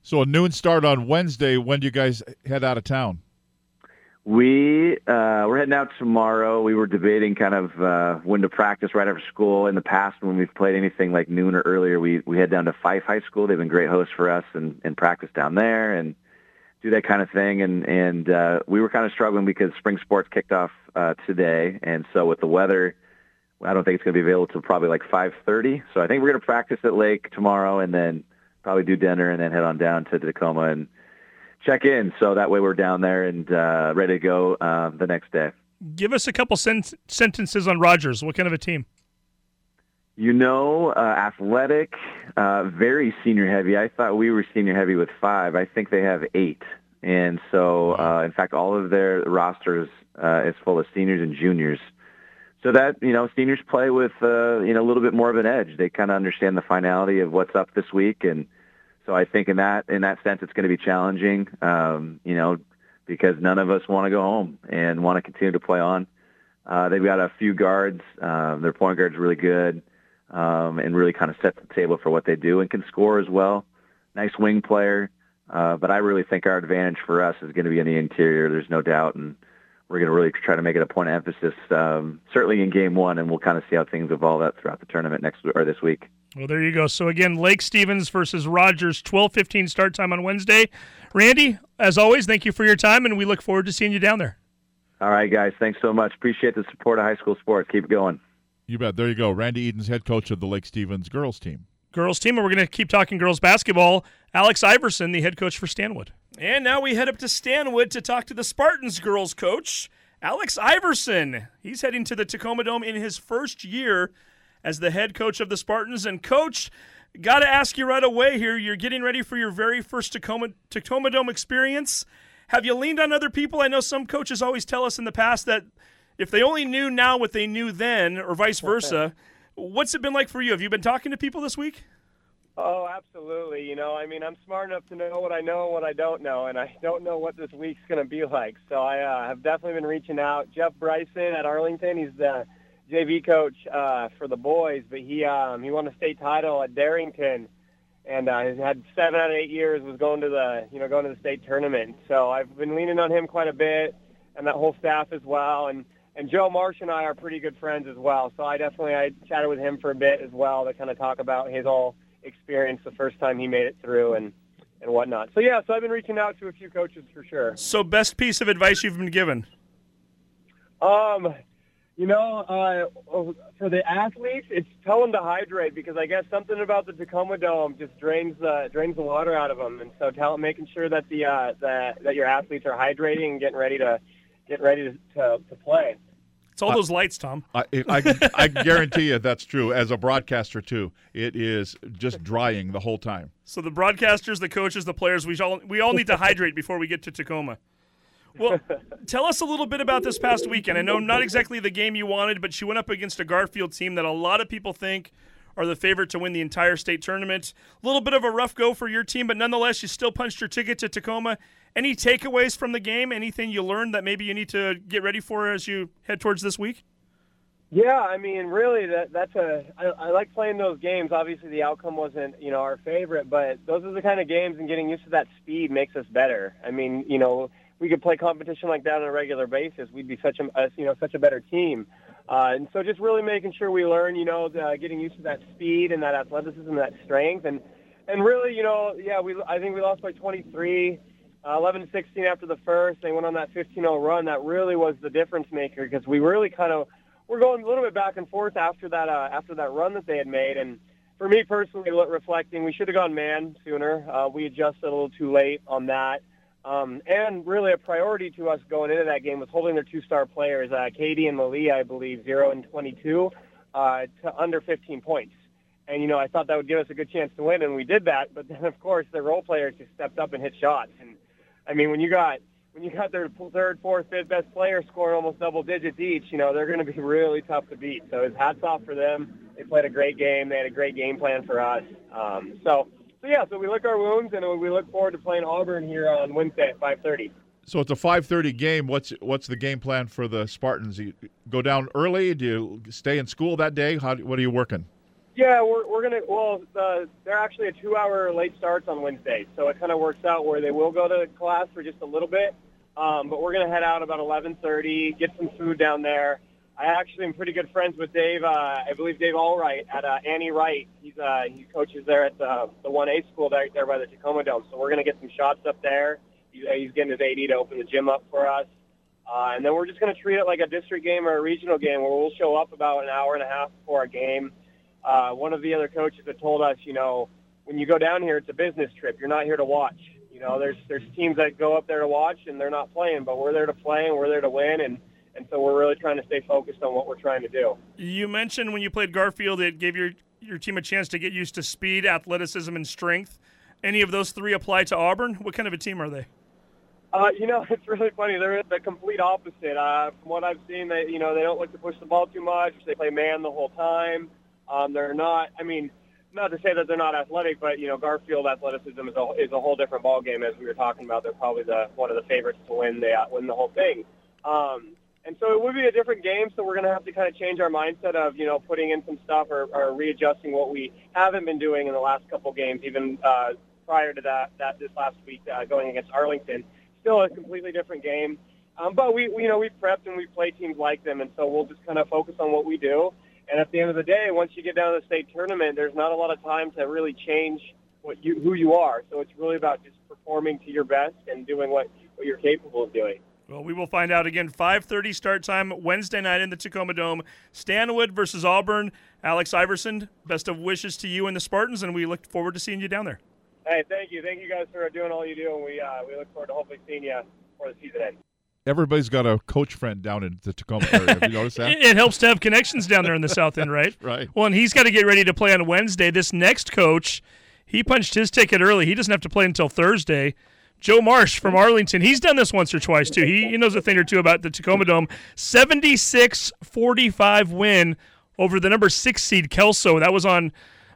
So a noon start on Wednesday. When do you guys head out of town? We're heading out tomorrow. We were debating kind of when to practice right after school. In the past, when we've played anything like noon or earlier, we head down to Fife High School. They've been great hosts for us and practice down there and do that kind of thing. And we were kind of struggling because spring sports kicked off today. And so with the weather, I don't think it's going to be available until probably like 5:30. So I think we're going to practice at Lake tomorrow and then probably do dinner and then head on down to Tacoma and check in. So that way we're down there and ready to go the next day. Give us a couple sentences on Rogers. What kind of a team? Athletic, very senior heavy. I thought we were senior heavy with 5. I think they have 8. And so, in fact, all of their rosters is full of seniors and juniors. So that, seniors play with, a little bit more of an edge. They kind of understand the finality of what's up this week. And so I think in that sense, it's going to be challenging, because none of us want to go home and want to continue to play on. They've got a few guards. Their point guard's really good and really kind of sets the table for what they do and can score as well. Nice wing player. But I really think our advantage for us is going to be in the interior. There's no doubt. And we're going to really try to make it a point of emphasis, certainly in Game 1, and we'll kind of see how things evolve out throughout the tournament this week. Well, there you go. So, again, Lake Stevens versus Rogers, 12:15 start time on Wednesday. Randy, as always, thank you for your time, and we look forward to seeing you down there. All right, guys. Thanks so much. Appreciate the support of high school sports. Keep going. You bet. There you go. Randy Edens, head coach of the Lake Stevens girls team. And we're going to keep talking girls basketball. Alex Iverson, the head coach for Stanwood. And now we head up to Stanwood to talk to the Spartans girls coach, Alex Iverson. He's heading to the Tacoma Dome in his first year as the head coach of the Spartans. And, Coach, got to ask you right away here, you're getting ready for your very first Tacoma Dome experience. Have you leaned on other people? I know some coaches always tell us in the past that if they only knew now what they knew then, or vice versa. What's it been like for you? Have you been talking to people this week? Oh, absolutely. You know, I mean, I'm smart enough to know what I know and what I don't know, and I don't know what this week's going to be like. So I have definitely been reaching out. Jeff Bryson at Arlington, he's the JV coach for the boys, but he won a state title at Darrington, and has had 7 out of 8 years was going to the state tournament. So I've been leaning on him quite a bit, and that whole staff as well. And Joe Marsh and I are pretty good friends as well. So I chatted with him for a bit as well to kind of talk about his whole experience the first time he made it through and whatnot. So, yeah, I've been reaching out to a few coaches for sure. So best piece of advice you've been given? You know, for the athletes, it's tell them to hydrate, because I guess something about the Tacoma Dome just drains the water out of them. And so making sure that that your athletes are hydrating and getting ready to play. It's all those lights, Tom. I guarantee you that's true. As a broadcaster, too, it is just drying the whole time. So the broadcasters, the coaches, the players, we all need to hydrate before we get to Tacoma. Well, tell us a little bit about this past weekend. I know not exactly the game you wanted, but you went up against a Garfield team that a lot of people think are the favorite to win the entire state tournament. A little bit of a rough go for your team, but nonetheless, you still punched your ticket to Tacoma. Any takeaways from the game? Anything you learned that maybe you need to get ready for as you head towards this week? Yeah, I mean, really, I like playing those games. Obviously, the outcome wasn't, you know, our favorite, but those are the kind of games, and getting used to that speed makes us better. I mean, you know, we could play competition like that on a regular basis. We'd be such a better team. And so just really making sure we learn, you know, getting used to that speed and that athleticism and that strength. And really, you know, yeah, I think we lost by 23, 11-16 after the first. They went on that 15-0 run. That really was the difference maker, because we really we're going a little bit back and forth after that run that they had made. And for me personally, reflecting, we should have gone man sooner. We adjusted a little too late on that. And really a priority to us going into that game was holding their two-star players, Katie and Malia, I believe, 0-22, to under 15 points. And, you know, I thought that would give us a good chance to win, and we did that. But then, of course, their role players just stepped up and hit shots. And, I mean, when you got their third, fourth, fifth best players scoring almost double digits each, you know, they're going to be really tough to beat. So it's hats off for them. They played a great game. They had a great game plan for us. So we lick our wounds, and we look forward to playing Auburn here on Wednesday at 5:30. So it's a 5:30 game. What's the game plan for the Spartans? You go down early? Do you stay in school that day? What are you working? Yeah, we're gonna. Well, they're actually a 2-hour late starts on Wednesday, so it kind of works out where they will go to class for just a little bit. But we're gonna head out about 11:30, get some food down there. I actually am pretty good friends with Dave. I believe Dave Allwright at Annie Wright. He coaches there at the 1A school there by the Tacoma Dome. So we're going to get some shots up there. He's getting his AD to open the gym up for us. And then we're just going to treat it like a district game or a regional game, where we'll show up about an hour and a half before our game. One of the other coaches had told us, you know, when you go down here, it's a business trip. You're not here to watch. You know, there's teams that go up there to watch, and they're not playing. But we're there to play, and we're there to win, and so we're really trying to stay focused on what we're trying to do. You mentioned when you played Garfield, it gave your team a chance to get used to speed, athleticism, and strength. Any of those three apply to Auburn? What kind of a team are they? You know, it's really funny. They're the complete opposite. From what I've seen, they don't like to push the ball too much. They play man the whole time. They're not, I mean, not to say that they're not athletic, but, you know, Garfield athleticism is a whole different ballgame, as we were talking about. They're probably one of the favorites to win the whole thing. And so it would be a different game, so we're going to have to kind of change our mindset of, you know, putting in some stuff or readjusting what we haven't been doing in the last couple games, even prior to that this last week going against Arlington. Still a completely different game. But, we've prepped and we've played teams like them, and so we'll just kind of focus on what we do. And at the end of the day, once you get down to the state tournament, there's not a lot of time to really change who you are. So it's really about just performing to your best and doing what you're capable of doing. Well, we will find out again. 5:30 start time Wednesday night in the Tacoma Dome. Stanwood versus Auburn. Alex Iverson, best of wishes to you and the Spartans, and we look forward to seeing you down there. Hey, thank you. Thank you guys for doing all you do, and we look forward to hopefully seeing you before the season ends. Everybody's got a coach friend down in the Tacoma area. Have you noticed that? It helps to have connections down there in the South End, right? Right. Well, and he's got to get ready to play on Wednesday. This next coach, he punched his ticket early. He doesn't have to play until Thursday. Joe Marsh from Arlington. He's done this once or twice, too. He knows a thing or two about the Tacoma Dome. 76-45 win over the number 6 seed Kelso. That was on,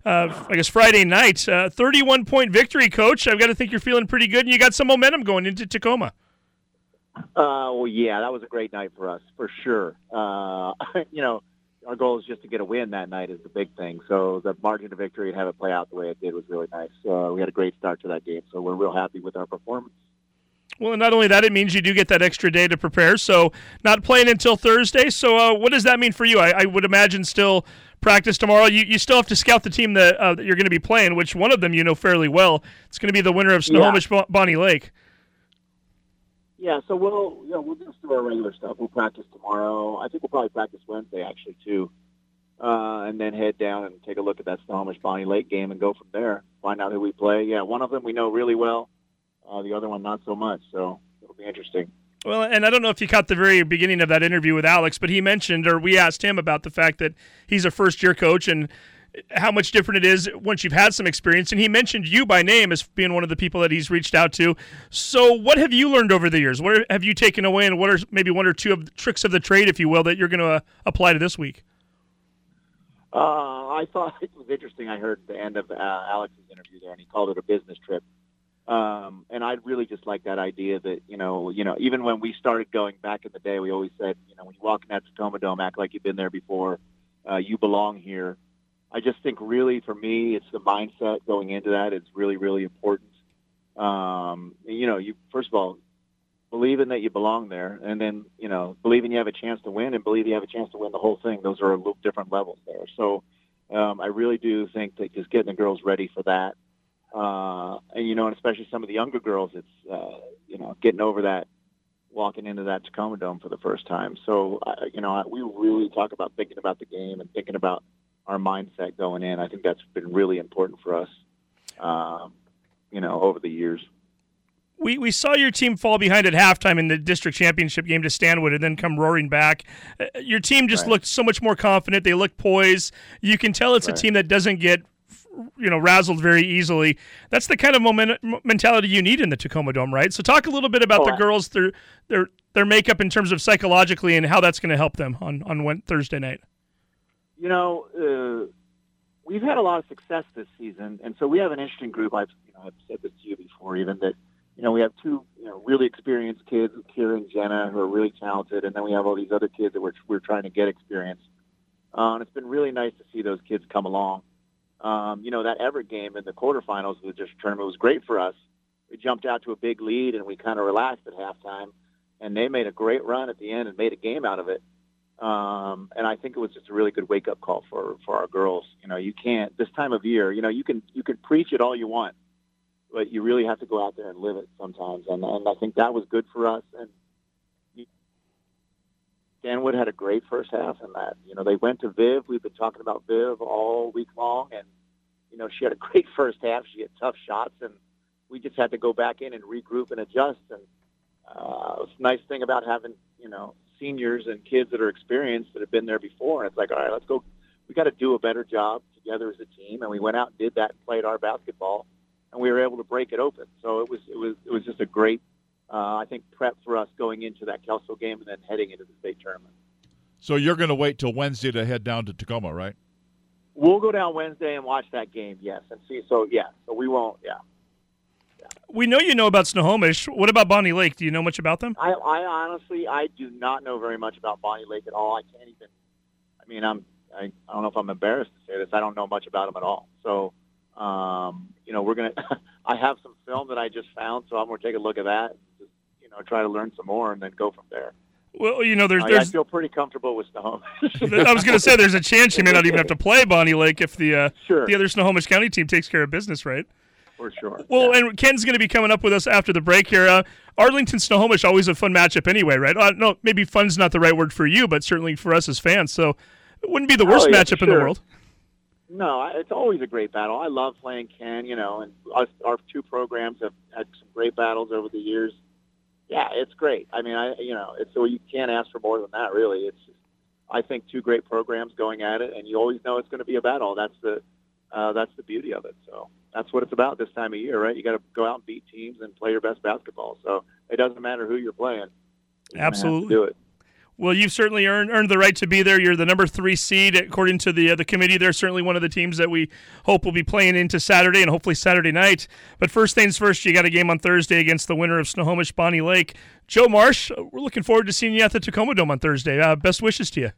I guess, Friday night. 31-point victory, Coach. I've got to think you're feeling pretty good, and you got some momentum going into Tacoma. Well, yeah, that was a great night for us, for sure. You know, our goal is just to get a win that night is the big thing. So the margin of victory and have it play out the way it did was really nice. We had a great start to that game, so we're real happy with our performance. Well, and not only that, it means you do get that extra day to prepare, so not playing until Thursday. So what does that mean for you? I would imagine still practice tomorrow. You still have to scout the team that you're going to be playing, which one of them you know fairly well. It's going to be the winner of Snohomish Bonney Lake. Yeah, so we'll just do our regular stuff. We'll practice tomorrow. I think we'll probably practice Wednesday, actually, too. And then head down and take a look at that Snohomish Bonney Lake game and go from there, find out who we play. Yeah, one of them we know really well. The other one, not so much. So it'll be interesting. Well, and I don't know if you caught the very beginning of that interview with Alex, but he mentioned, or we asked him about the fact that he's a first-year coach and how much different it is once you've had some experience. And he mentioned you by name as being one of the people that he's reached out to. So what have you learned over the years? What have you taken away, and what are maybe one or two of the tricks of the trade, if you will, that you're going to apply to this week? I thought it was interesting. I heard the end of Alex's interview there, and he called it a business trip. And I really just like that idea that, you know, even when we started going back in the day, we always said, you know, when you walk in that Tacoma Dome, act like you've been there before. You belong here. I just think really for me, it's the mindset going into that. It's really, really important. You know, you first of all, believing that you belong there, and then, you know, believing you have a chance to win and believe you have a chance to win the whole thing. Those are a little different levels there. So I really do think that just getting the girls ready for that, and, you know, and especially some of the younger girls, it's, you know, getting over that, walking into that Tacoma Dome for the first time. So, you know, we really talk about thinking about the game and thinking about our mindset going in. I think that's been really important for us, you know, over the years. We saw your team fall behind at halftime in the district championship game to Stanwood and then come roaring back. Your team just looked so much more confident. They looked poised. You can tell it's a team that doesn't get, you know, razzled very easily. That's the kind of mentality you need in the Tacoma Dome, right? So talk a little bit about the girls, their makeup in terms of psychologically and how that's going to help them on Thursday night. You know, we've had a lot of success this season, and so we have an interesting group. I've said this to you before, even that, you know, we have two, you know, really experienced kids, Kira and Jenna, who are really talented, and then we have all these other kids that we're trying to get experience. And it's been really nice to see those kids come along. You know, that Everett game in the quarterfinals of the district tournament was great for us. We jumped out to a big lead, and we kind of relaxed at halftime, and they made a great run at the end and made a game out of it. And I think it was just a really good wake-up call for our girls. You know, you can't, this time of year, you know, you can preach it all you want, but you really have to go out there and live it sometimes. And I think that was good for us. And Stanwood had a great first half in that. You know, they went to Viv. We've been talking about Viv all week long. And, you know, she had a great first half. She had tough shots. And we just had to go back in and regroup and adjust. And it's a nice thing about having, you know, seniors and kids that are experienced that have been there before. And it's like, all right, let's go. We got to do a better job together as a team. And we went out and did that and played our basketball, and we were able to break it open. So it was just a great, I think, prep for us going into that Kelso game and then heading into the state tournament. So you're going to wait till Wednesday to head down to Tacoma, right? We'll go down Wednesday and watch that game, yes, and see. So, yeah, so we won't, yeah. We know you know about Snohomish. What about Bonney Lake? Do you know much about them? I honestly, I do not know very much about Bonney Lake at all. I can't even, I mean, I don't know if I'm embarrassed to say this. I don't know much about them at all. So, you know, we're going to, I have some film that I just found, so I'm going to take a look at that and just, you know, try to learn some more and then go from there. Well, you know, there's I feel pretty comfortable with Snohomish. I was going to say there's a chance you may not even have to play Bonney Lake if the other Snohomish County team takes care of business, right? For sure. Well, yeah. And Ken's going to be coming up with us after the break here. Arlington-Snohomish, always a fun matchup anyway, right? No, maybe fun's not the right word for you, but certainly for us as fans. So it wouldn't be the worst matchup in the world. No, it's always a great battle. I love playing Ken, you know, and our two programs have had some great battles over the years. Yeah, it's great. I mean, you know, it's, so you can't ask for more than that, really. It's, I think, two great programs going at it, and you always know it's going to be a battle. That's the That's the beauty of it. So that's what it's about this time of year, right? You got to go out and beat teams and play your best basketball. So it doesn't matter who you're playing. You're absolutely do it. Well, you've certainly earned the right to be there. You're the number 3 seed, according to the committee. They're certainly one of the teams that we hope will be playing into Saturday and hopefully Saturday night. But first things first, you got a game on Thursday against the winner of Snohomish, Bonney Lake. Joe Marsh, we're looking forward to seeing you at the Tacoma Dome on Thursday. Best wishes to you.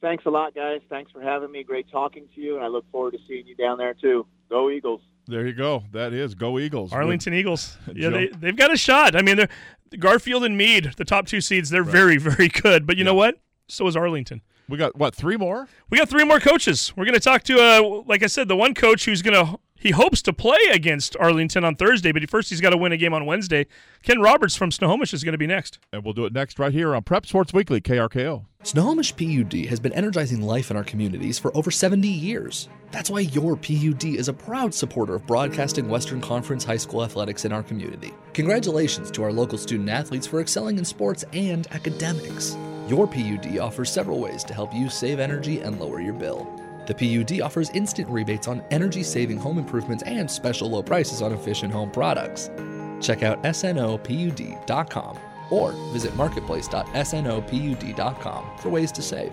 Thanks a lot, guys. Thanks for having me. Great talking to you, and I look forward to seeing you down there, too. Go Eagles. There you go. That is Go Eagles. Arlington Eagles. Yeah, they've got a shot. I mean, they're Garfield and Meade, the top 2 seeds, they're right. Very, very good. But you know what? So is Arlington. We got, what, 3 more? We got 3 more coaches. We're going to talk to, like I said, the one coach who's going to – he hopes to play against Arlington on Thursday, but first he's got to win a game on Wednesday. Ken Roberts from Snohomish is going to be next. And we'll do it next right here on Prep Sports Weekly, KRKO. Snohomish PUD has been energizing life in our communities for over 70 years. That's why your PUD is a proud supporter of broadcasting Western Conference high school athletics in our community. Congratulations to our local student athletes for excelling in sports and academics. Your PUD offers several ways to help you save energy and lower your bill. The PUD offers instant rebates on energy-saving home improvements and special low prices on efficient home products. Check out snopud.com or visit marketplace.snopud.com for ways to save.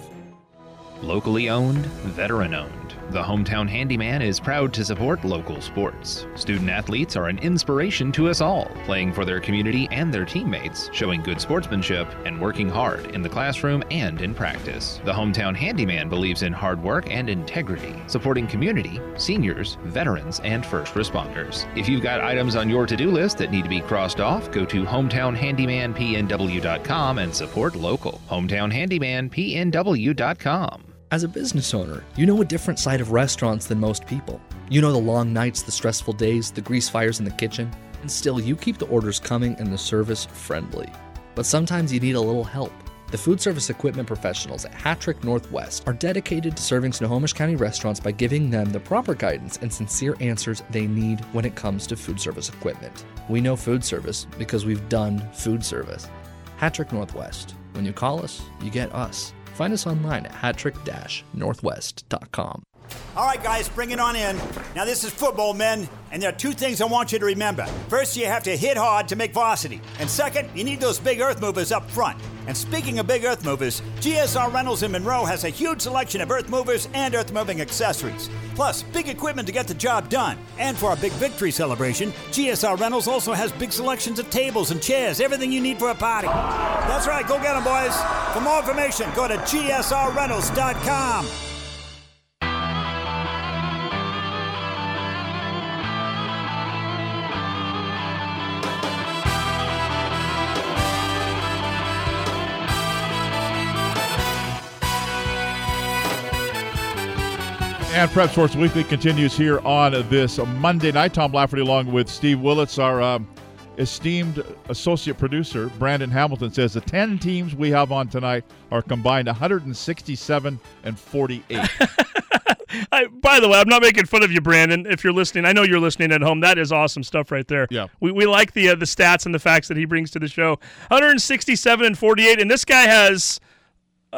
Locally owned, veteran-owned, the Hometown Handyman is proud to support local sports. Student-athletes are an inspiration to us all, playing for their community and their teammates, showing good sportsmanship, and working hard in the classroom and in practice. The Hometown Handyman believes in hard work and integrity, supporting community, seniors, veterans, and first responders. If you've got items on your to-do list that need to be crossed off, go to hometownhandymanpnw.com and support local. hometownhandymanpnw.com. As a business owner, you know a different side of restaurants than most people. You know the long nights, the stressful days, the grease fires in the kitchen, and still you keep the orders coming and the service friendly. But sometimes you need a little help. The food service equipment professionals at Hattrick Northwest are dedicated to serving Snohomish County restaurants by giving them the proper guidance and sincere answers they need when it comes to food service equipment. We know food service because we've done food service. Hattrick Northwest. When you call us, you get us. Find us online at hattrick-northwest.com. All right, guys, bring it on in. Now, this is football, men, and there are 2 things I want you to remember. First, you have to hit hard to make varsity. And second, you need those big earth movers up front. And speaking of big earth movers, GSR Rentals in Monroe has a huge selection of earth movers and earth moving accessories. Plus, big equipment to get the job done. And for our big victory celebration, GSR Rentals also has big selections of tables and chairs, everything you need for a party. That's right, go get them, boys. For more information, go to GSRRentals.com. And Prep Sports Weekly continues here on this Monday night. Tom Lafferty along with Steve Willits, our esteemed associate producer. Brandon Hamilton says the 10 teams we have on tonight are combined 167 and 48. By the way, I'm not making fun of you, Brandon, if you're listening. I know you're listening at home. That is awesome stuff right there. Yeah. We like the stats and the facts that he brings to the show. 167 and 48, and this guy has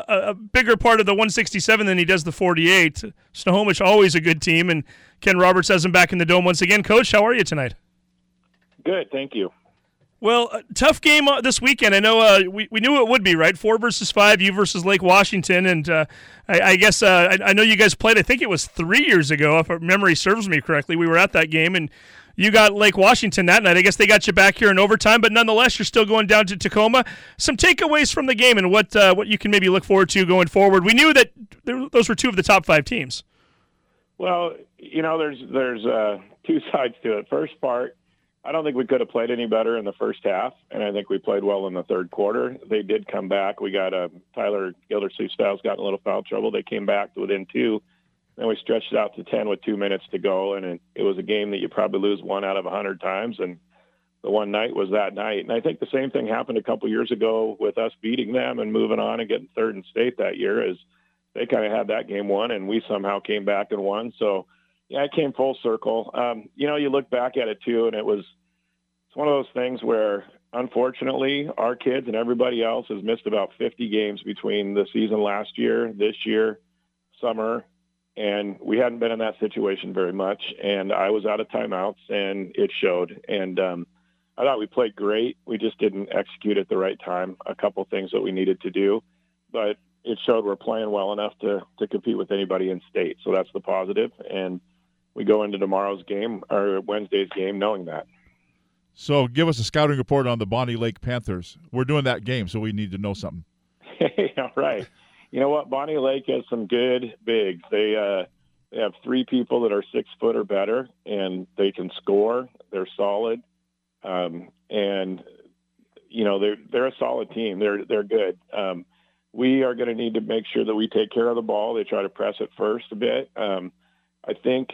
a bigger part of the 167 than he does the 48. Snohomish, always a good team, and Ken Roberts has him back in the Dome once again. Coach, how are you tonight? Good, thank you. Well, tough game this weekend. I know we knew it would be, right? 4 versus 5, you versus Lake Washington, and I guess I know you guys played, I think it was 3 years ago, if memory serves me correctly. We were at that game, and you got Lake Washington that night. I guess they got you back here in overtime, but nonetheless, you're still going down to Tacoma. Some takeaways from the game and what you can maybe look forward to going forward. We knew that those were 2 of the top 5 teams. Well, you know, there's 2 sides to it. First part, I don't think we could have played any better in the first half, and I think we played well in the third quarter. They did come back. We got Tyler Gildersleeve-Styles got in a little foul trouble. They came back to within 2. Then we stretched it out to 10 with 2 minutes to go, and it was a game that you probably lose 1 out of 100 times, and the one night was that night. And I think the same thing happened a couple years ago with us beating them and moving on and getting third in state that year, is they kind of had that game won, and we somehow came back and won. So, yeah, it came full circle. You know, you look back at it, too, and it's one of those things where, unfortunately, our kids and everybody else has missed about 50 games between the season last year, this year, summer, And we hadn't been in that situation very much. And I was out of timeouts, and it showed. And I thought we played great. We just didn't execute at the right time. A couple things that we needed to do. But it showed we're playing well enough to compete with anybody in state. So that's the positive. And we go into tomorrow's game, or Wednesday's game, knowing that. So give us a scouting report on the Bonney Lake Panthers. We're doing that game, so we need to know something. All right. You know what? Bonney Lake has some good bigs. They have three people that are 6 foot or better, and they can score. They're solid. And, you know, they're a solid team. They're good. We are going to need to make sure that we take care of the ball. They try to press it first a bit. I think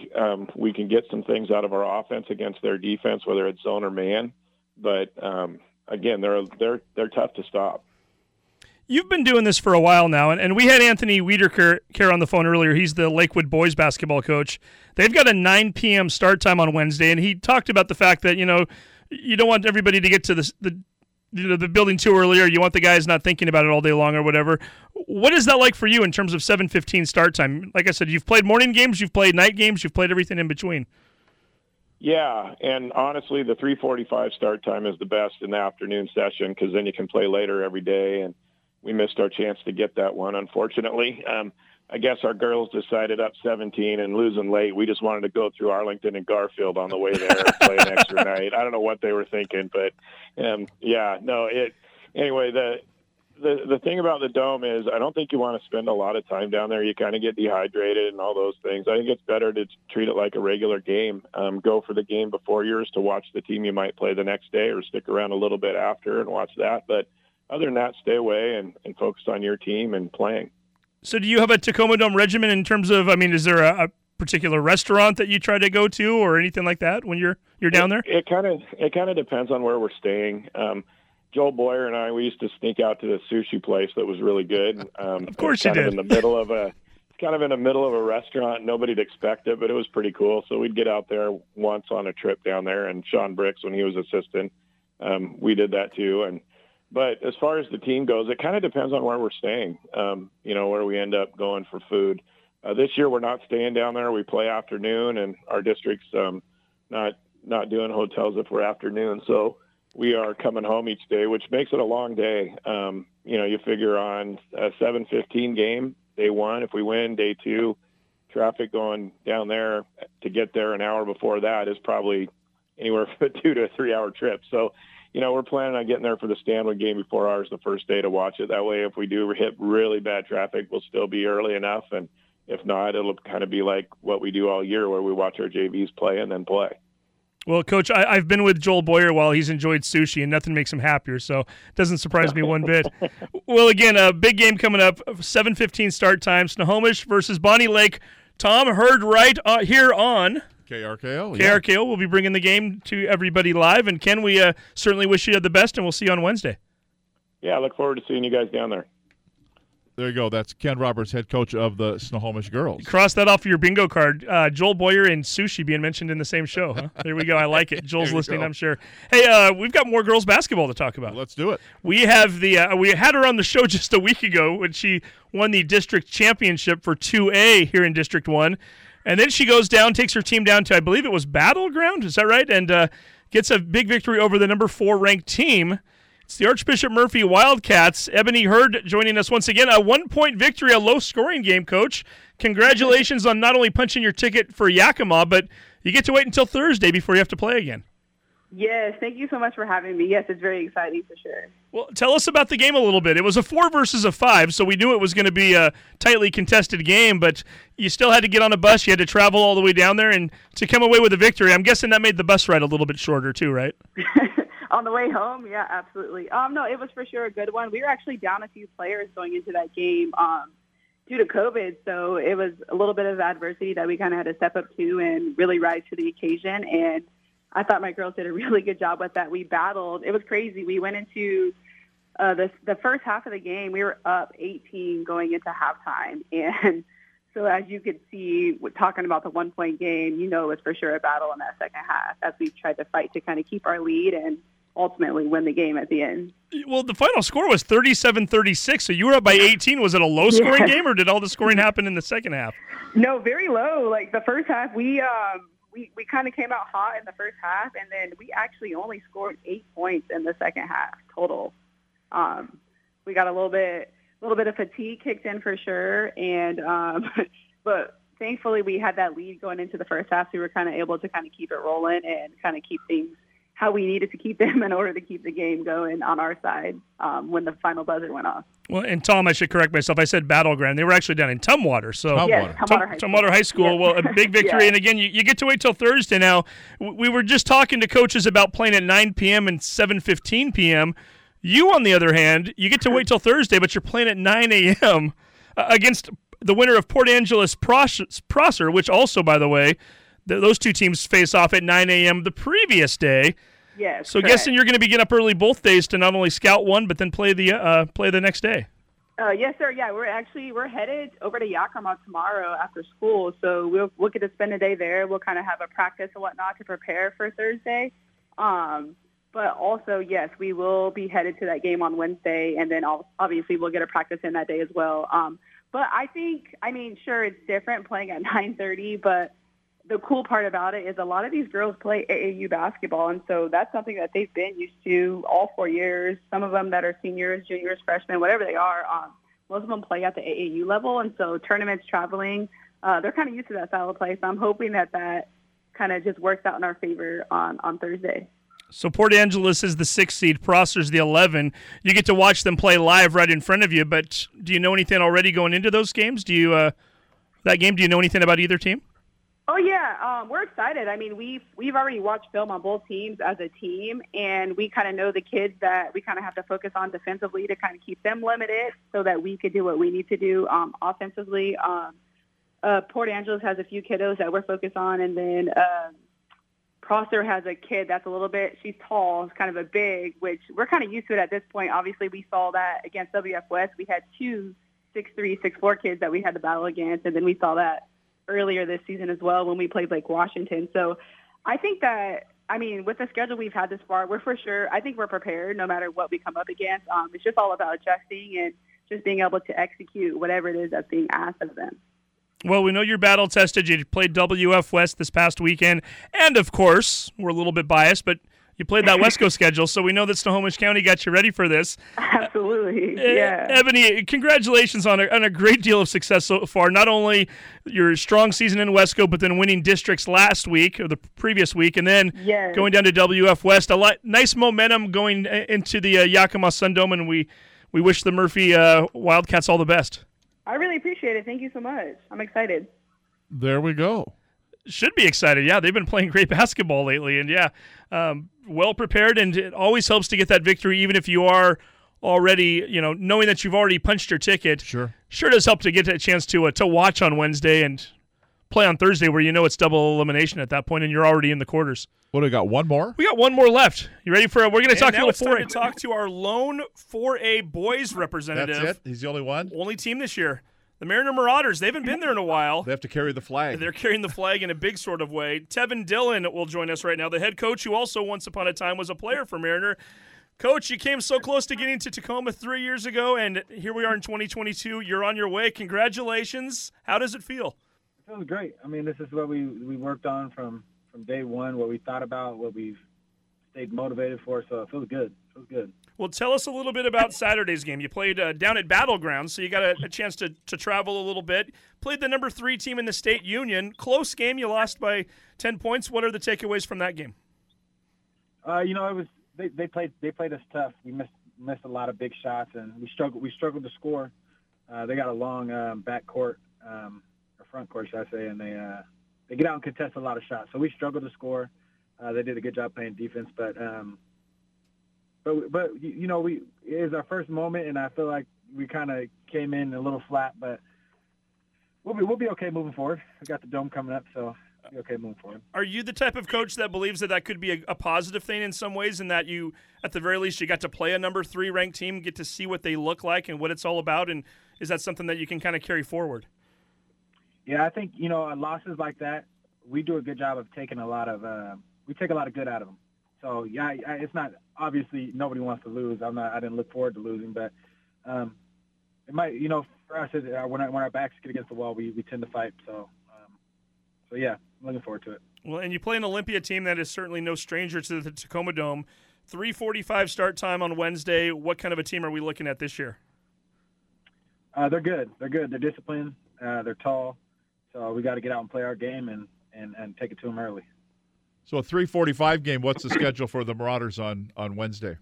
we can get some things out of our offense against their defense, whether it's zone or man. But, again, they're tough to stop. You've been doing this for a while now, and we had Anthony Wiederkehr on the phone earlier. He's the Lakewood boys basketball coach. They've got a 9 p.m. start time on Wednesday, and he talked about the fact that, you know, you don't want everybody to get to the building too early, or you want the guys not thinking about it all day long or whatever. What is that like for you in terms of 7:15 start time? Like I said, you've played morning games, you've played night games, you've played everything in between. Yeah, and honestly, the 3:45 start time is the best in the afternoon session, because then you can play later every day, and we missed our chance to get that one, unfortunately. I guess our girls decided up 17 and losing late. We just wanted to go through Arlington and Garfield on the way there and play an extra night. I don't know what they were thinking, but anyway, the thing about the Dome is I don't think you want to spend a lot of time down there. You kind of get dehydrated and all those things. I think it's better to treat it like a regular game. Go for the game before yours to watch the team you might play the next day, or stick around a little bit after and watch that. But other than that, stay away and focus on your team and playing. So do you have a Tacoma Dome regimen in terms of, I mean, is there a particular restaurant that you try to go to or anything like that when you're down there? It kind of depends on where we're staying. Joel Boyer and I, we used to sneak out to the sushi place that was really good. Of course you did. Kind of in the middle of a restaurant. Nobody'd expect it, but it was pretty cool. So we'd get out there once on a trip down there, and Sean Bricks, when he was assistant, we did that too. But as far as the team goes, it kind of depends on where we're staying, where we end up going for food. This year, we're not staying down there. We play afternoon, and our district's not doing hotels if we're afternoon. So we are coming home each day, which makes it a long day. You figure on a 7:15 game, day one. If we win, day two, traffic going down there to get there an hour before that is probably anywhere from a 2 to a 3 hour trip. So, we're planning on getting there for the Stanwood game before ours the first day to watch it. That way, if we do hit really bad traffic, we'll still be early enough. And if not, it'll kind of be like what we do all year, where we watch our JVs play and then play. Well, Coach, I've been with Joel Boyer while he's enjoyed sushi, and nothing makes him happier, so it doesn't surprise me one bit. Well, again, a big game coming up, 7:15 start time, Snohomish versus Bonney Lake. Tom, heard right here on KRKO. Yeah. KRKO will be bringing the game to everybody live. And Ken, we certainly wish you the best, and we'll see you on Wednesday. Yeah, I look forward to seeing you guys down there. There you go. That's Ken Roberts, head coach of the Snohomish girls. Cross that off your bingo card. Joel Boyer and sushi being mentioned in the same show. Huh? There we go. I like it. Joel's listening, go. I'm sure. Hey, we've got more girls basketball to talk about. Let's do it. We have we had her on the show just a week ago when she won the district championship for 2A here in District 1. And then she goes down, takes her team down to, I believe it was Battleground, is that right? And gets a big victory over the number 4 ranked team. It's the Archbishop Murphy Wildcats. Ebony Hurd joining us once again. A 1-point victory, a low-scoring game, Coach. Congratulations on not only punching your ticket for Yakima, but you get to wait until Thursday before you have to play again. Yes, thank you so much for having me. Yes, it's very exciting for sure. Well, tell us about the game a little bit. It was a 4 versus a 5, so we knew it was going to be a tightly contested game, but you still had to get on a bus. You had to travel all the way down there, and to come away with a victory, I'm guessing that made the bus ride a little bit shorter too, right? On the way home, yeah, absolutely. No, it was for sure a good one. We were actually down a few players going into that game due to COVID, so it was a little bit of adversity that we kind of had to step up to and really rise to the occasion, and I thought my girls did a really good job with that. We battled. It was crazy. We went into the first half of the game. We were up 18 going into halftime. And so as you could see, talking about the one-point game, it was for sure a battle in that second half as we tried to fight to kind of keep our lead and ultimately win the game at the end. Well, the final score was 37-36, so you were up by 18. Was it a low-scoring game, or did all the scoring happen in the second half? No, very low. Like, the first half, we kind of came out hot in the first half, and then we actually only scored 8 points in the second half total. We got a little bit of fatigue kicked in for sure, and but thankfully we had that lead going into the first half, so we were kind of able to kind of keep it rolling and kind of keep things how we needed to keep them in order to keep the game going on our side when the final buzzer went off. Well, and Tom, I should correct myself. I said battleground. They were actually down in Tumwater. So yes, Tumwater High School. Yes. Well, a big victory. Yeah. And again, you get to wait till Thursday now. We were just talking to coaches about playing at 9 p.m. and 7:15 p.m. You, on the other hand, you get to wait till Thursday, but you're playing at 9 a.m. Against the winner of Port Angeles Prosser, which also, by the way, those two teams face off at 9 a.m. the previous day. Yes, so correct. Guessing you're going to be getting up early both days to not only scout one, but then play the next day. Yes, sir. Yeah, we're headed over to Yakima tomorrow after school, so we'll get to spend a day there. We'll kind of have a practice and whatnot to prepare for Thursday. But also, yes, we will be headed to that game on Wednesday, and then obviously we'll get a practice in that day as well. But I think, I mean, sure, it's different playing at 9:30, but the cool part about it is a lot of these girls play AAU basketball, and so that's something that they've been used to all 4 years. Some of them that are seniors, juniors, freshmen, whatever they are, most of them play at the AAU level, and so tournaments, traveling, they're kind of used to that style of play. So I'm hoping that kind of just works out in our favor on Thursday. So Port Angeles is the 6th seed, Prosser's the 11. You get to watch them play live right in front of you, but do you know anything already going into those games? Do you know anything about either team? Oh, yeah. We're excited. I mean, we've already watched film on both teams as a team, and we kind of know the kids that we kind of have to focus on defensively to kind of keep them limited so that we could do what we need to do offensively. Port Angeles has a few kiddos that we're focused on, and then Prosser has a kid that's a little bit – she's tall, kind of a big, which we're kind of used to it at this point. Obviously, we saw that against WF West. We had two 6'3", 6'4" kids that we had to battle against, and then we saw that earlier this season as well when we played Blake Washington. So I think that, I mean, with the schedule we've had this far, we're for sure, I think we're prepared no matter what we come up against. It's just all about adjusting and just being able to execute whatever it is that's being asked of them. Well, we know you're battle tested. You played WF West this past weekend. And, of course, we're a little bit biased, but you played that West Coast schedule, so we know that Snohomish County got you ready for this. Absolutely, yeah. Ebony, congratulations on a great deal of success so far. Not only your strong season in Wesco, but then winning districts last week or the previous week, and then going down to WF West. Nice momentum going into the Yakima Sundome, and we wish the Murphy Wildcats all the best. I really appreciate it. Thank you so much. I'm excited. There we go. Should be excited. Yeah, they've been playing great basketball lately, and well prepared, and it always helps to get that victory, even if you are already, knowing that you've already punched your ticket. Sure does help to get a chance to watch on Wednesday and play on Thursday, where it's double elimination at that point, and you're already in the quarters. What do we got? One more? We got one more left. You ready for it? We're going to talk to our lone 4A boys representative. That's it. He's the only one. Only team this year. The Mariner Marauders, they haven't been there in a while. They have to carry the flag. They're carrying the flag in a big sort of way. Tevin Dillon will join us right now, the head coach who also once upon a time was a player for Mariner. Coach, you came so close to getting to Tacoma 3 years ago, and here we are in 2022. You're on your way. Congratulations. How does it feel? It feels great. I mean, this is what we worked on from day one, what we thought about, what we've stayed motivated for, so it feels good. It feels good. Well, tell us a little bit about Saturday's game. You played down at Battleground, so you got a chance to travel a little bit. Played the number 3 team in the state union. Close game. You lost by 10 points. What are the takeaways from that game? It was they played us tough. We missed a lot of big shots, and we struggled to score. They got a long back court, or front court, should I say, and they get out and contest a lot of shots. So we struggled to score. They did a good job playing defense, but. But it was our first moment, and I feel like we kind of came in a little flat, but we'll be okay moving forward. We got the Dome coming up, so we'll be okay moving forward. Are you the type of coach that believes that could be a positive thing in some ways, and that you, at the very least, you got to play a number 3 ranked team, get to see what they look like and what it's all about, and is that something that you can kind of carry forward? Yeah, I think, losses like that, we do a good job of taking a lot of good out of them. So yeah, it's not, obviously nobody wants to lose. I didn't look forward to losing, but it might, you know, for us, when our backs get against the wall, we tend to fight. So, so yeah, I'm looking forward to it. Well, and you play an Olympia team that is certainly no stranger to the Tacoma Dome. 3:45 start time on Wednesday. What kind of a team are we looking at this year? They're good. They're good. They're disciplined. They're tall. So we got to get out and play our game and take it to them early. So a 3:45 game, what's the schedule for the Marauders on Wednesday?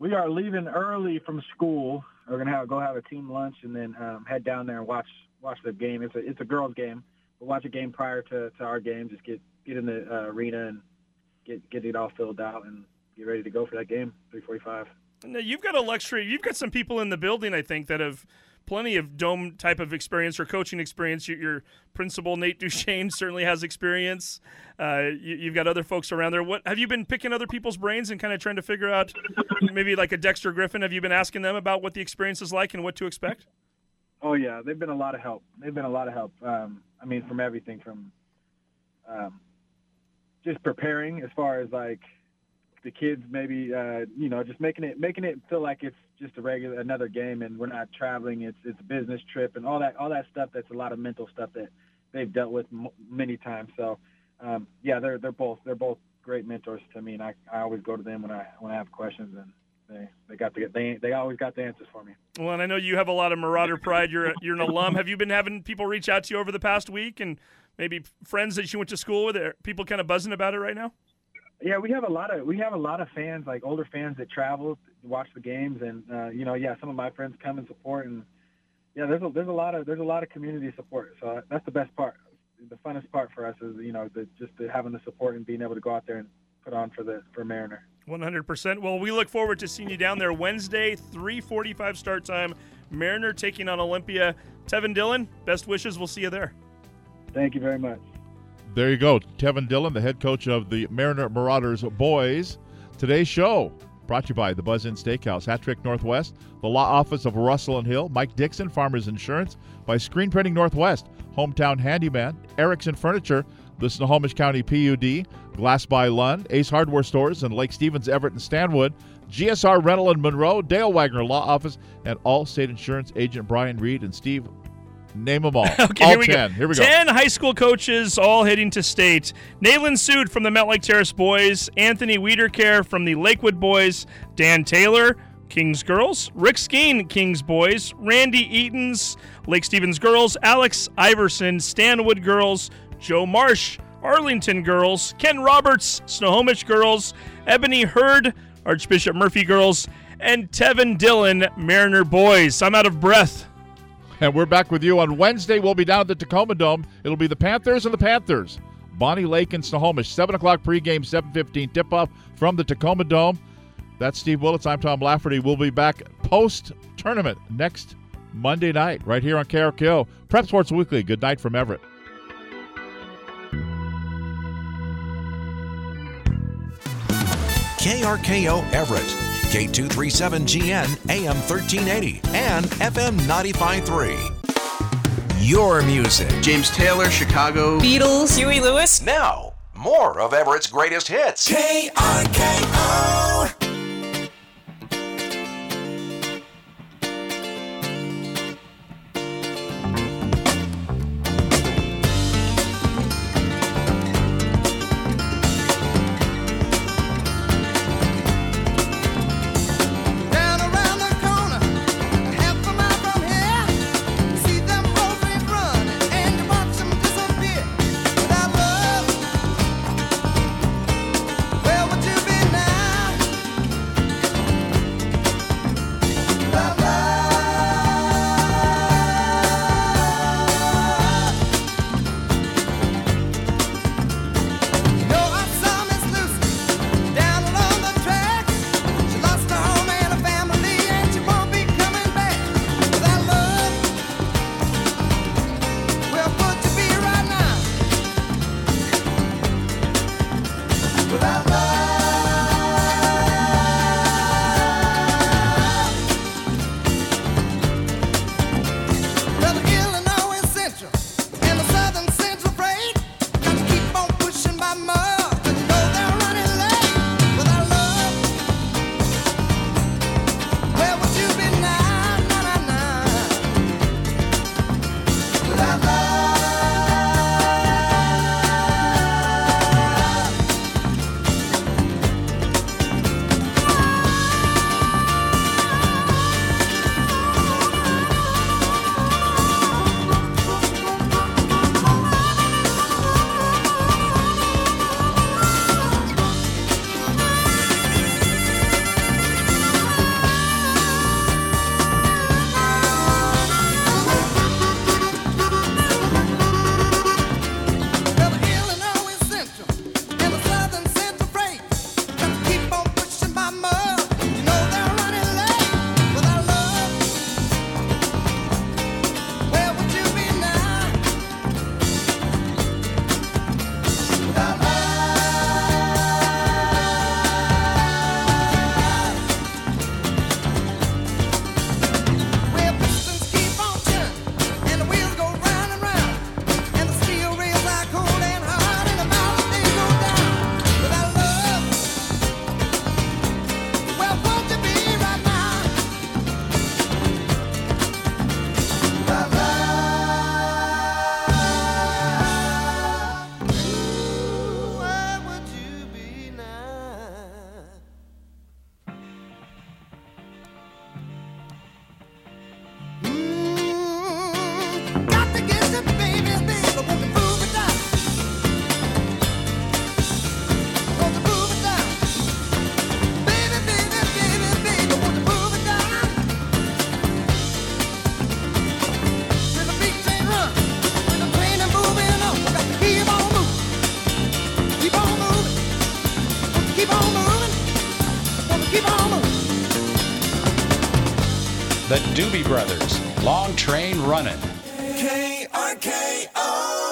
We are leaving early from school. We're going to go have a team lunch and then head down there and watch the game. It's a girls' game. We'll watch a game prior to our game, just get in the arena and get it all filled out and get ready to go for that game, 3:45. Now you've got a luxury. You've got some people in the building, I think, that have plenty of dome type of experience or coaching experience. Your principal, Nate Duchesne, certainly has experience. You've got other folks around there. What have you been picking other people's brains and kind of trying to figure out, maybe like a Dexter Griffin, have you been asking them about what the experience is like and what to expect? Oh, yeah. They've been a lot of help. I mean, from everything from just preparing as far as like the kids, maybe just making it feel like it's just another game and we're not traveling. It's a business trip and all that stuff. That's a lot of mental stuff that they've dealt with many times. So yeah, they're both great mentors to me, and I always go to them when I have questions, and they always got the answers for me. Well, and I know you have a lot of Marauder pride. You're an alum. Have you been having people reach out to you over the past week, and maybe friends that you went to school with? Are people kind of buzzing about it right now? Yeah, we have a lot of fans, like older fans that travel, watch the games, and some of my friends come and support, and yeah, there's a lot of community support. So that's the best part. The funnest part for us is having the support and being able to go out there and put on for Mariner. 100%. Well, we look forward to seeing you down there Wednesday, 3:45 start time. Mariner taking on Olympia. Tevin Dillon, best wishes. We'll see you there. Thank you very much. There you go. Tevin Dillon, the head coach of the Mariner Marauders boys. Today's show brought to you by the Buzz Inn Steakhouse, Hattrick Northwest, the Law Office of Russell & Hill, Mike Dixon, Farmers Insurance, by Screen Printing Northwest, Hometown Handyman, Erickson Furniture, the Snohomish County PUD, Glass by Lund, Ace Hardware Stores in Lake Stevens, Everett, and Stanwood, GSR Rental in Monroe, Dale Wagner Law Office, and Allstate Insurance agent Brian Reed and Steve. Name them all. Okay, all here we go. Here we go. 10 high school coaches all heading to state. Nalin Sood from the Mountlake Terrace Boys, Anthony Wiederkehr from the Lakewood Boys, Dan Taylor, Kings Girls, Rick Skeen, Kings Boys, Randy Edens, Lake Stevens Girls, Alex Iverson, Stanwood Girls, Joe Marsh, Arlington Girls, Ken Roberts, Snohomish Girls, Ebony Hurd, Archbishop Murphy Girls, and Tevin Dillon, Mariner Boys. I'm out of breath. And we're back with you on Wednesday. We'll be down at the Tacoma Dome. It'll be the Panthers and the Panthers. Bonney Lake and Snohomish. 7 o'clock pregame, 7:15 tip-off from the Tacoma Dome. That's Steve Willits. I'm Tom Lafferty. We'll be back post-tournament next Monday night right here on KRKO. Prep Sports Weekly. Good night from Everett. KRKO Everett. K237GN, AM 1380, and FM 95.3. Your music. James Taylor, Chicago. Beatles. Huey Lewis. Now, more of Everett's greatest hits. KRKO. Now The Doobie Brothers, Long Train Runnin'. KRKO.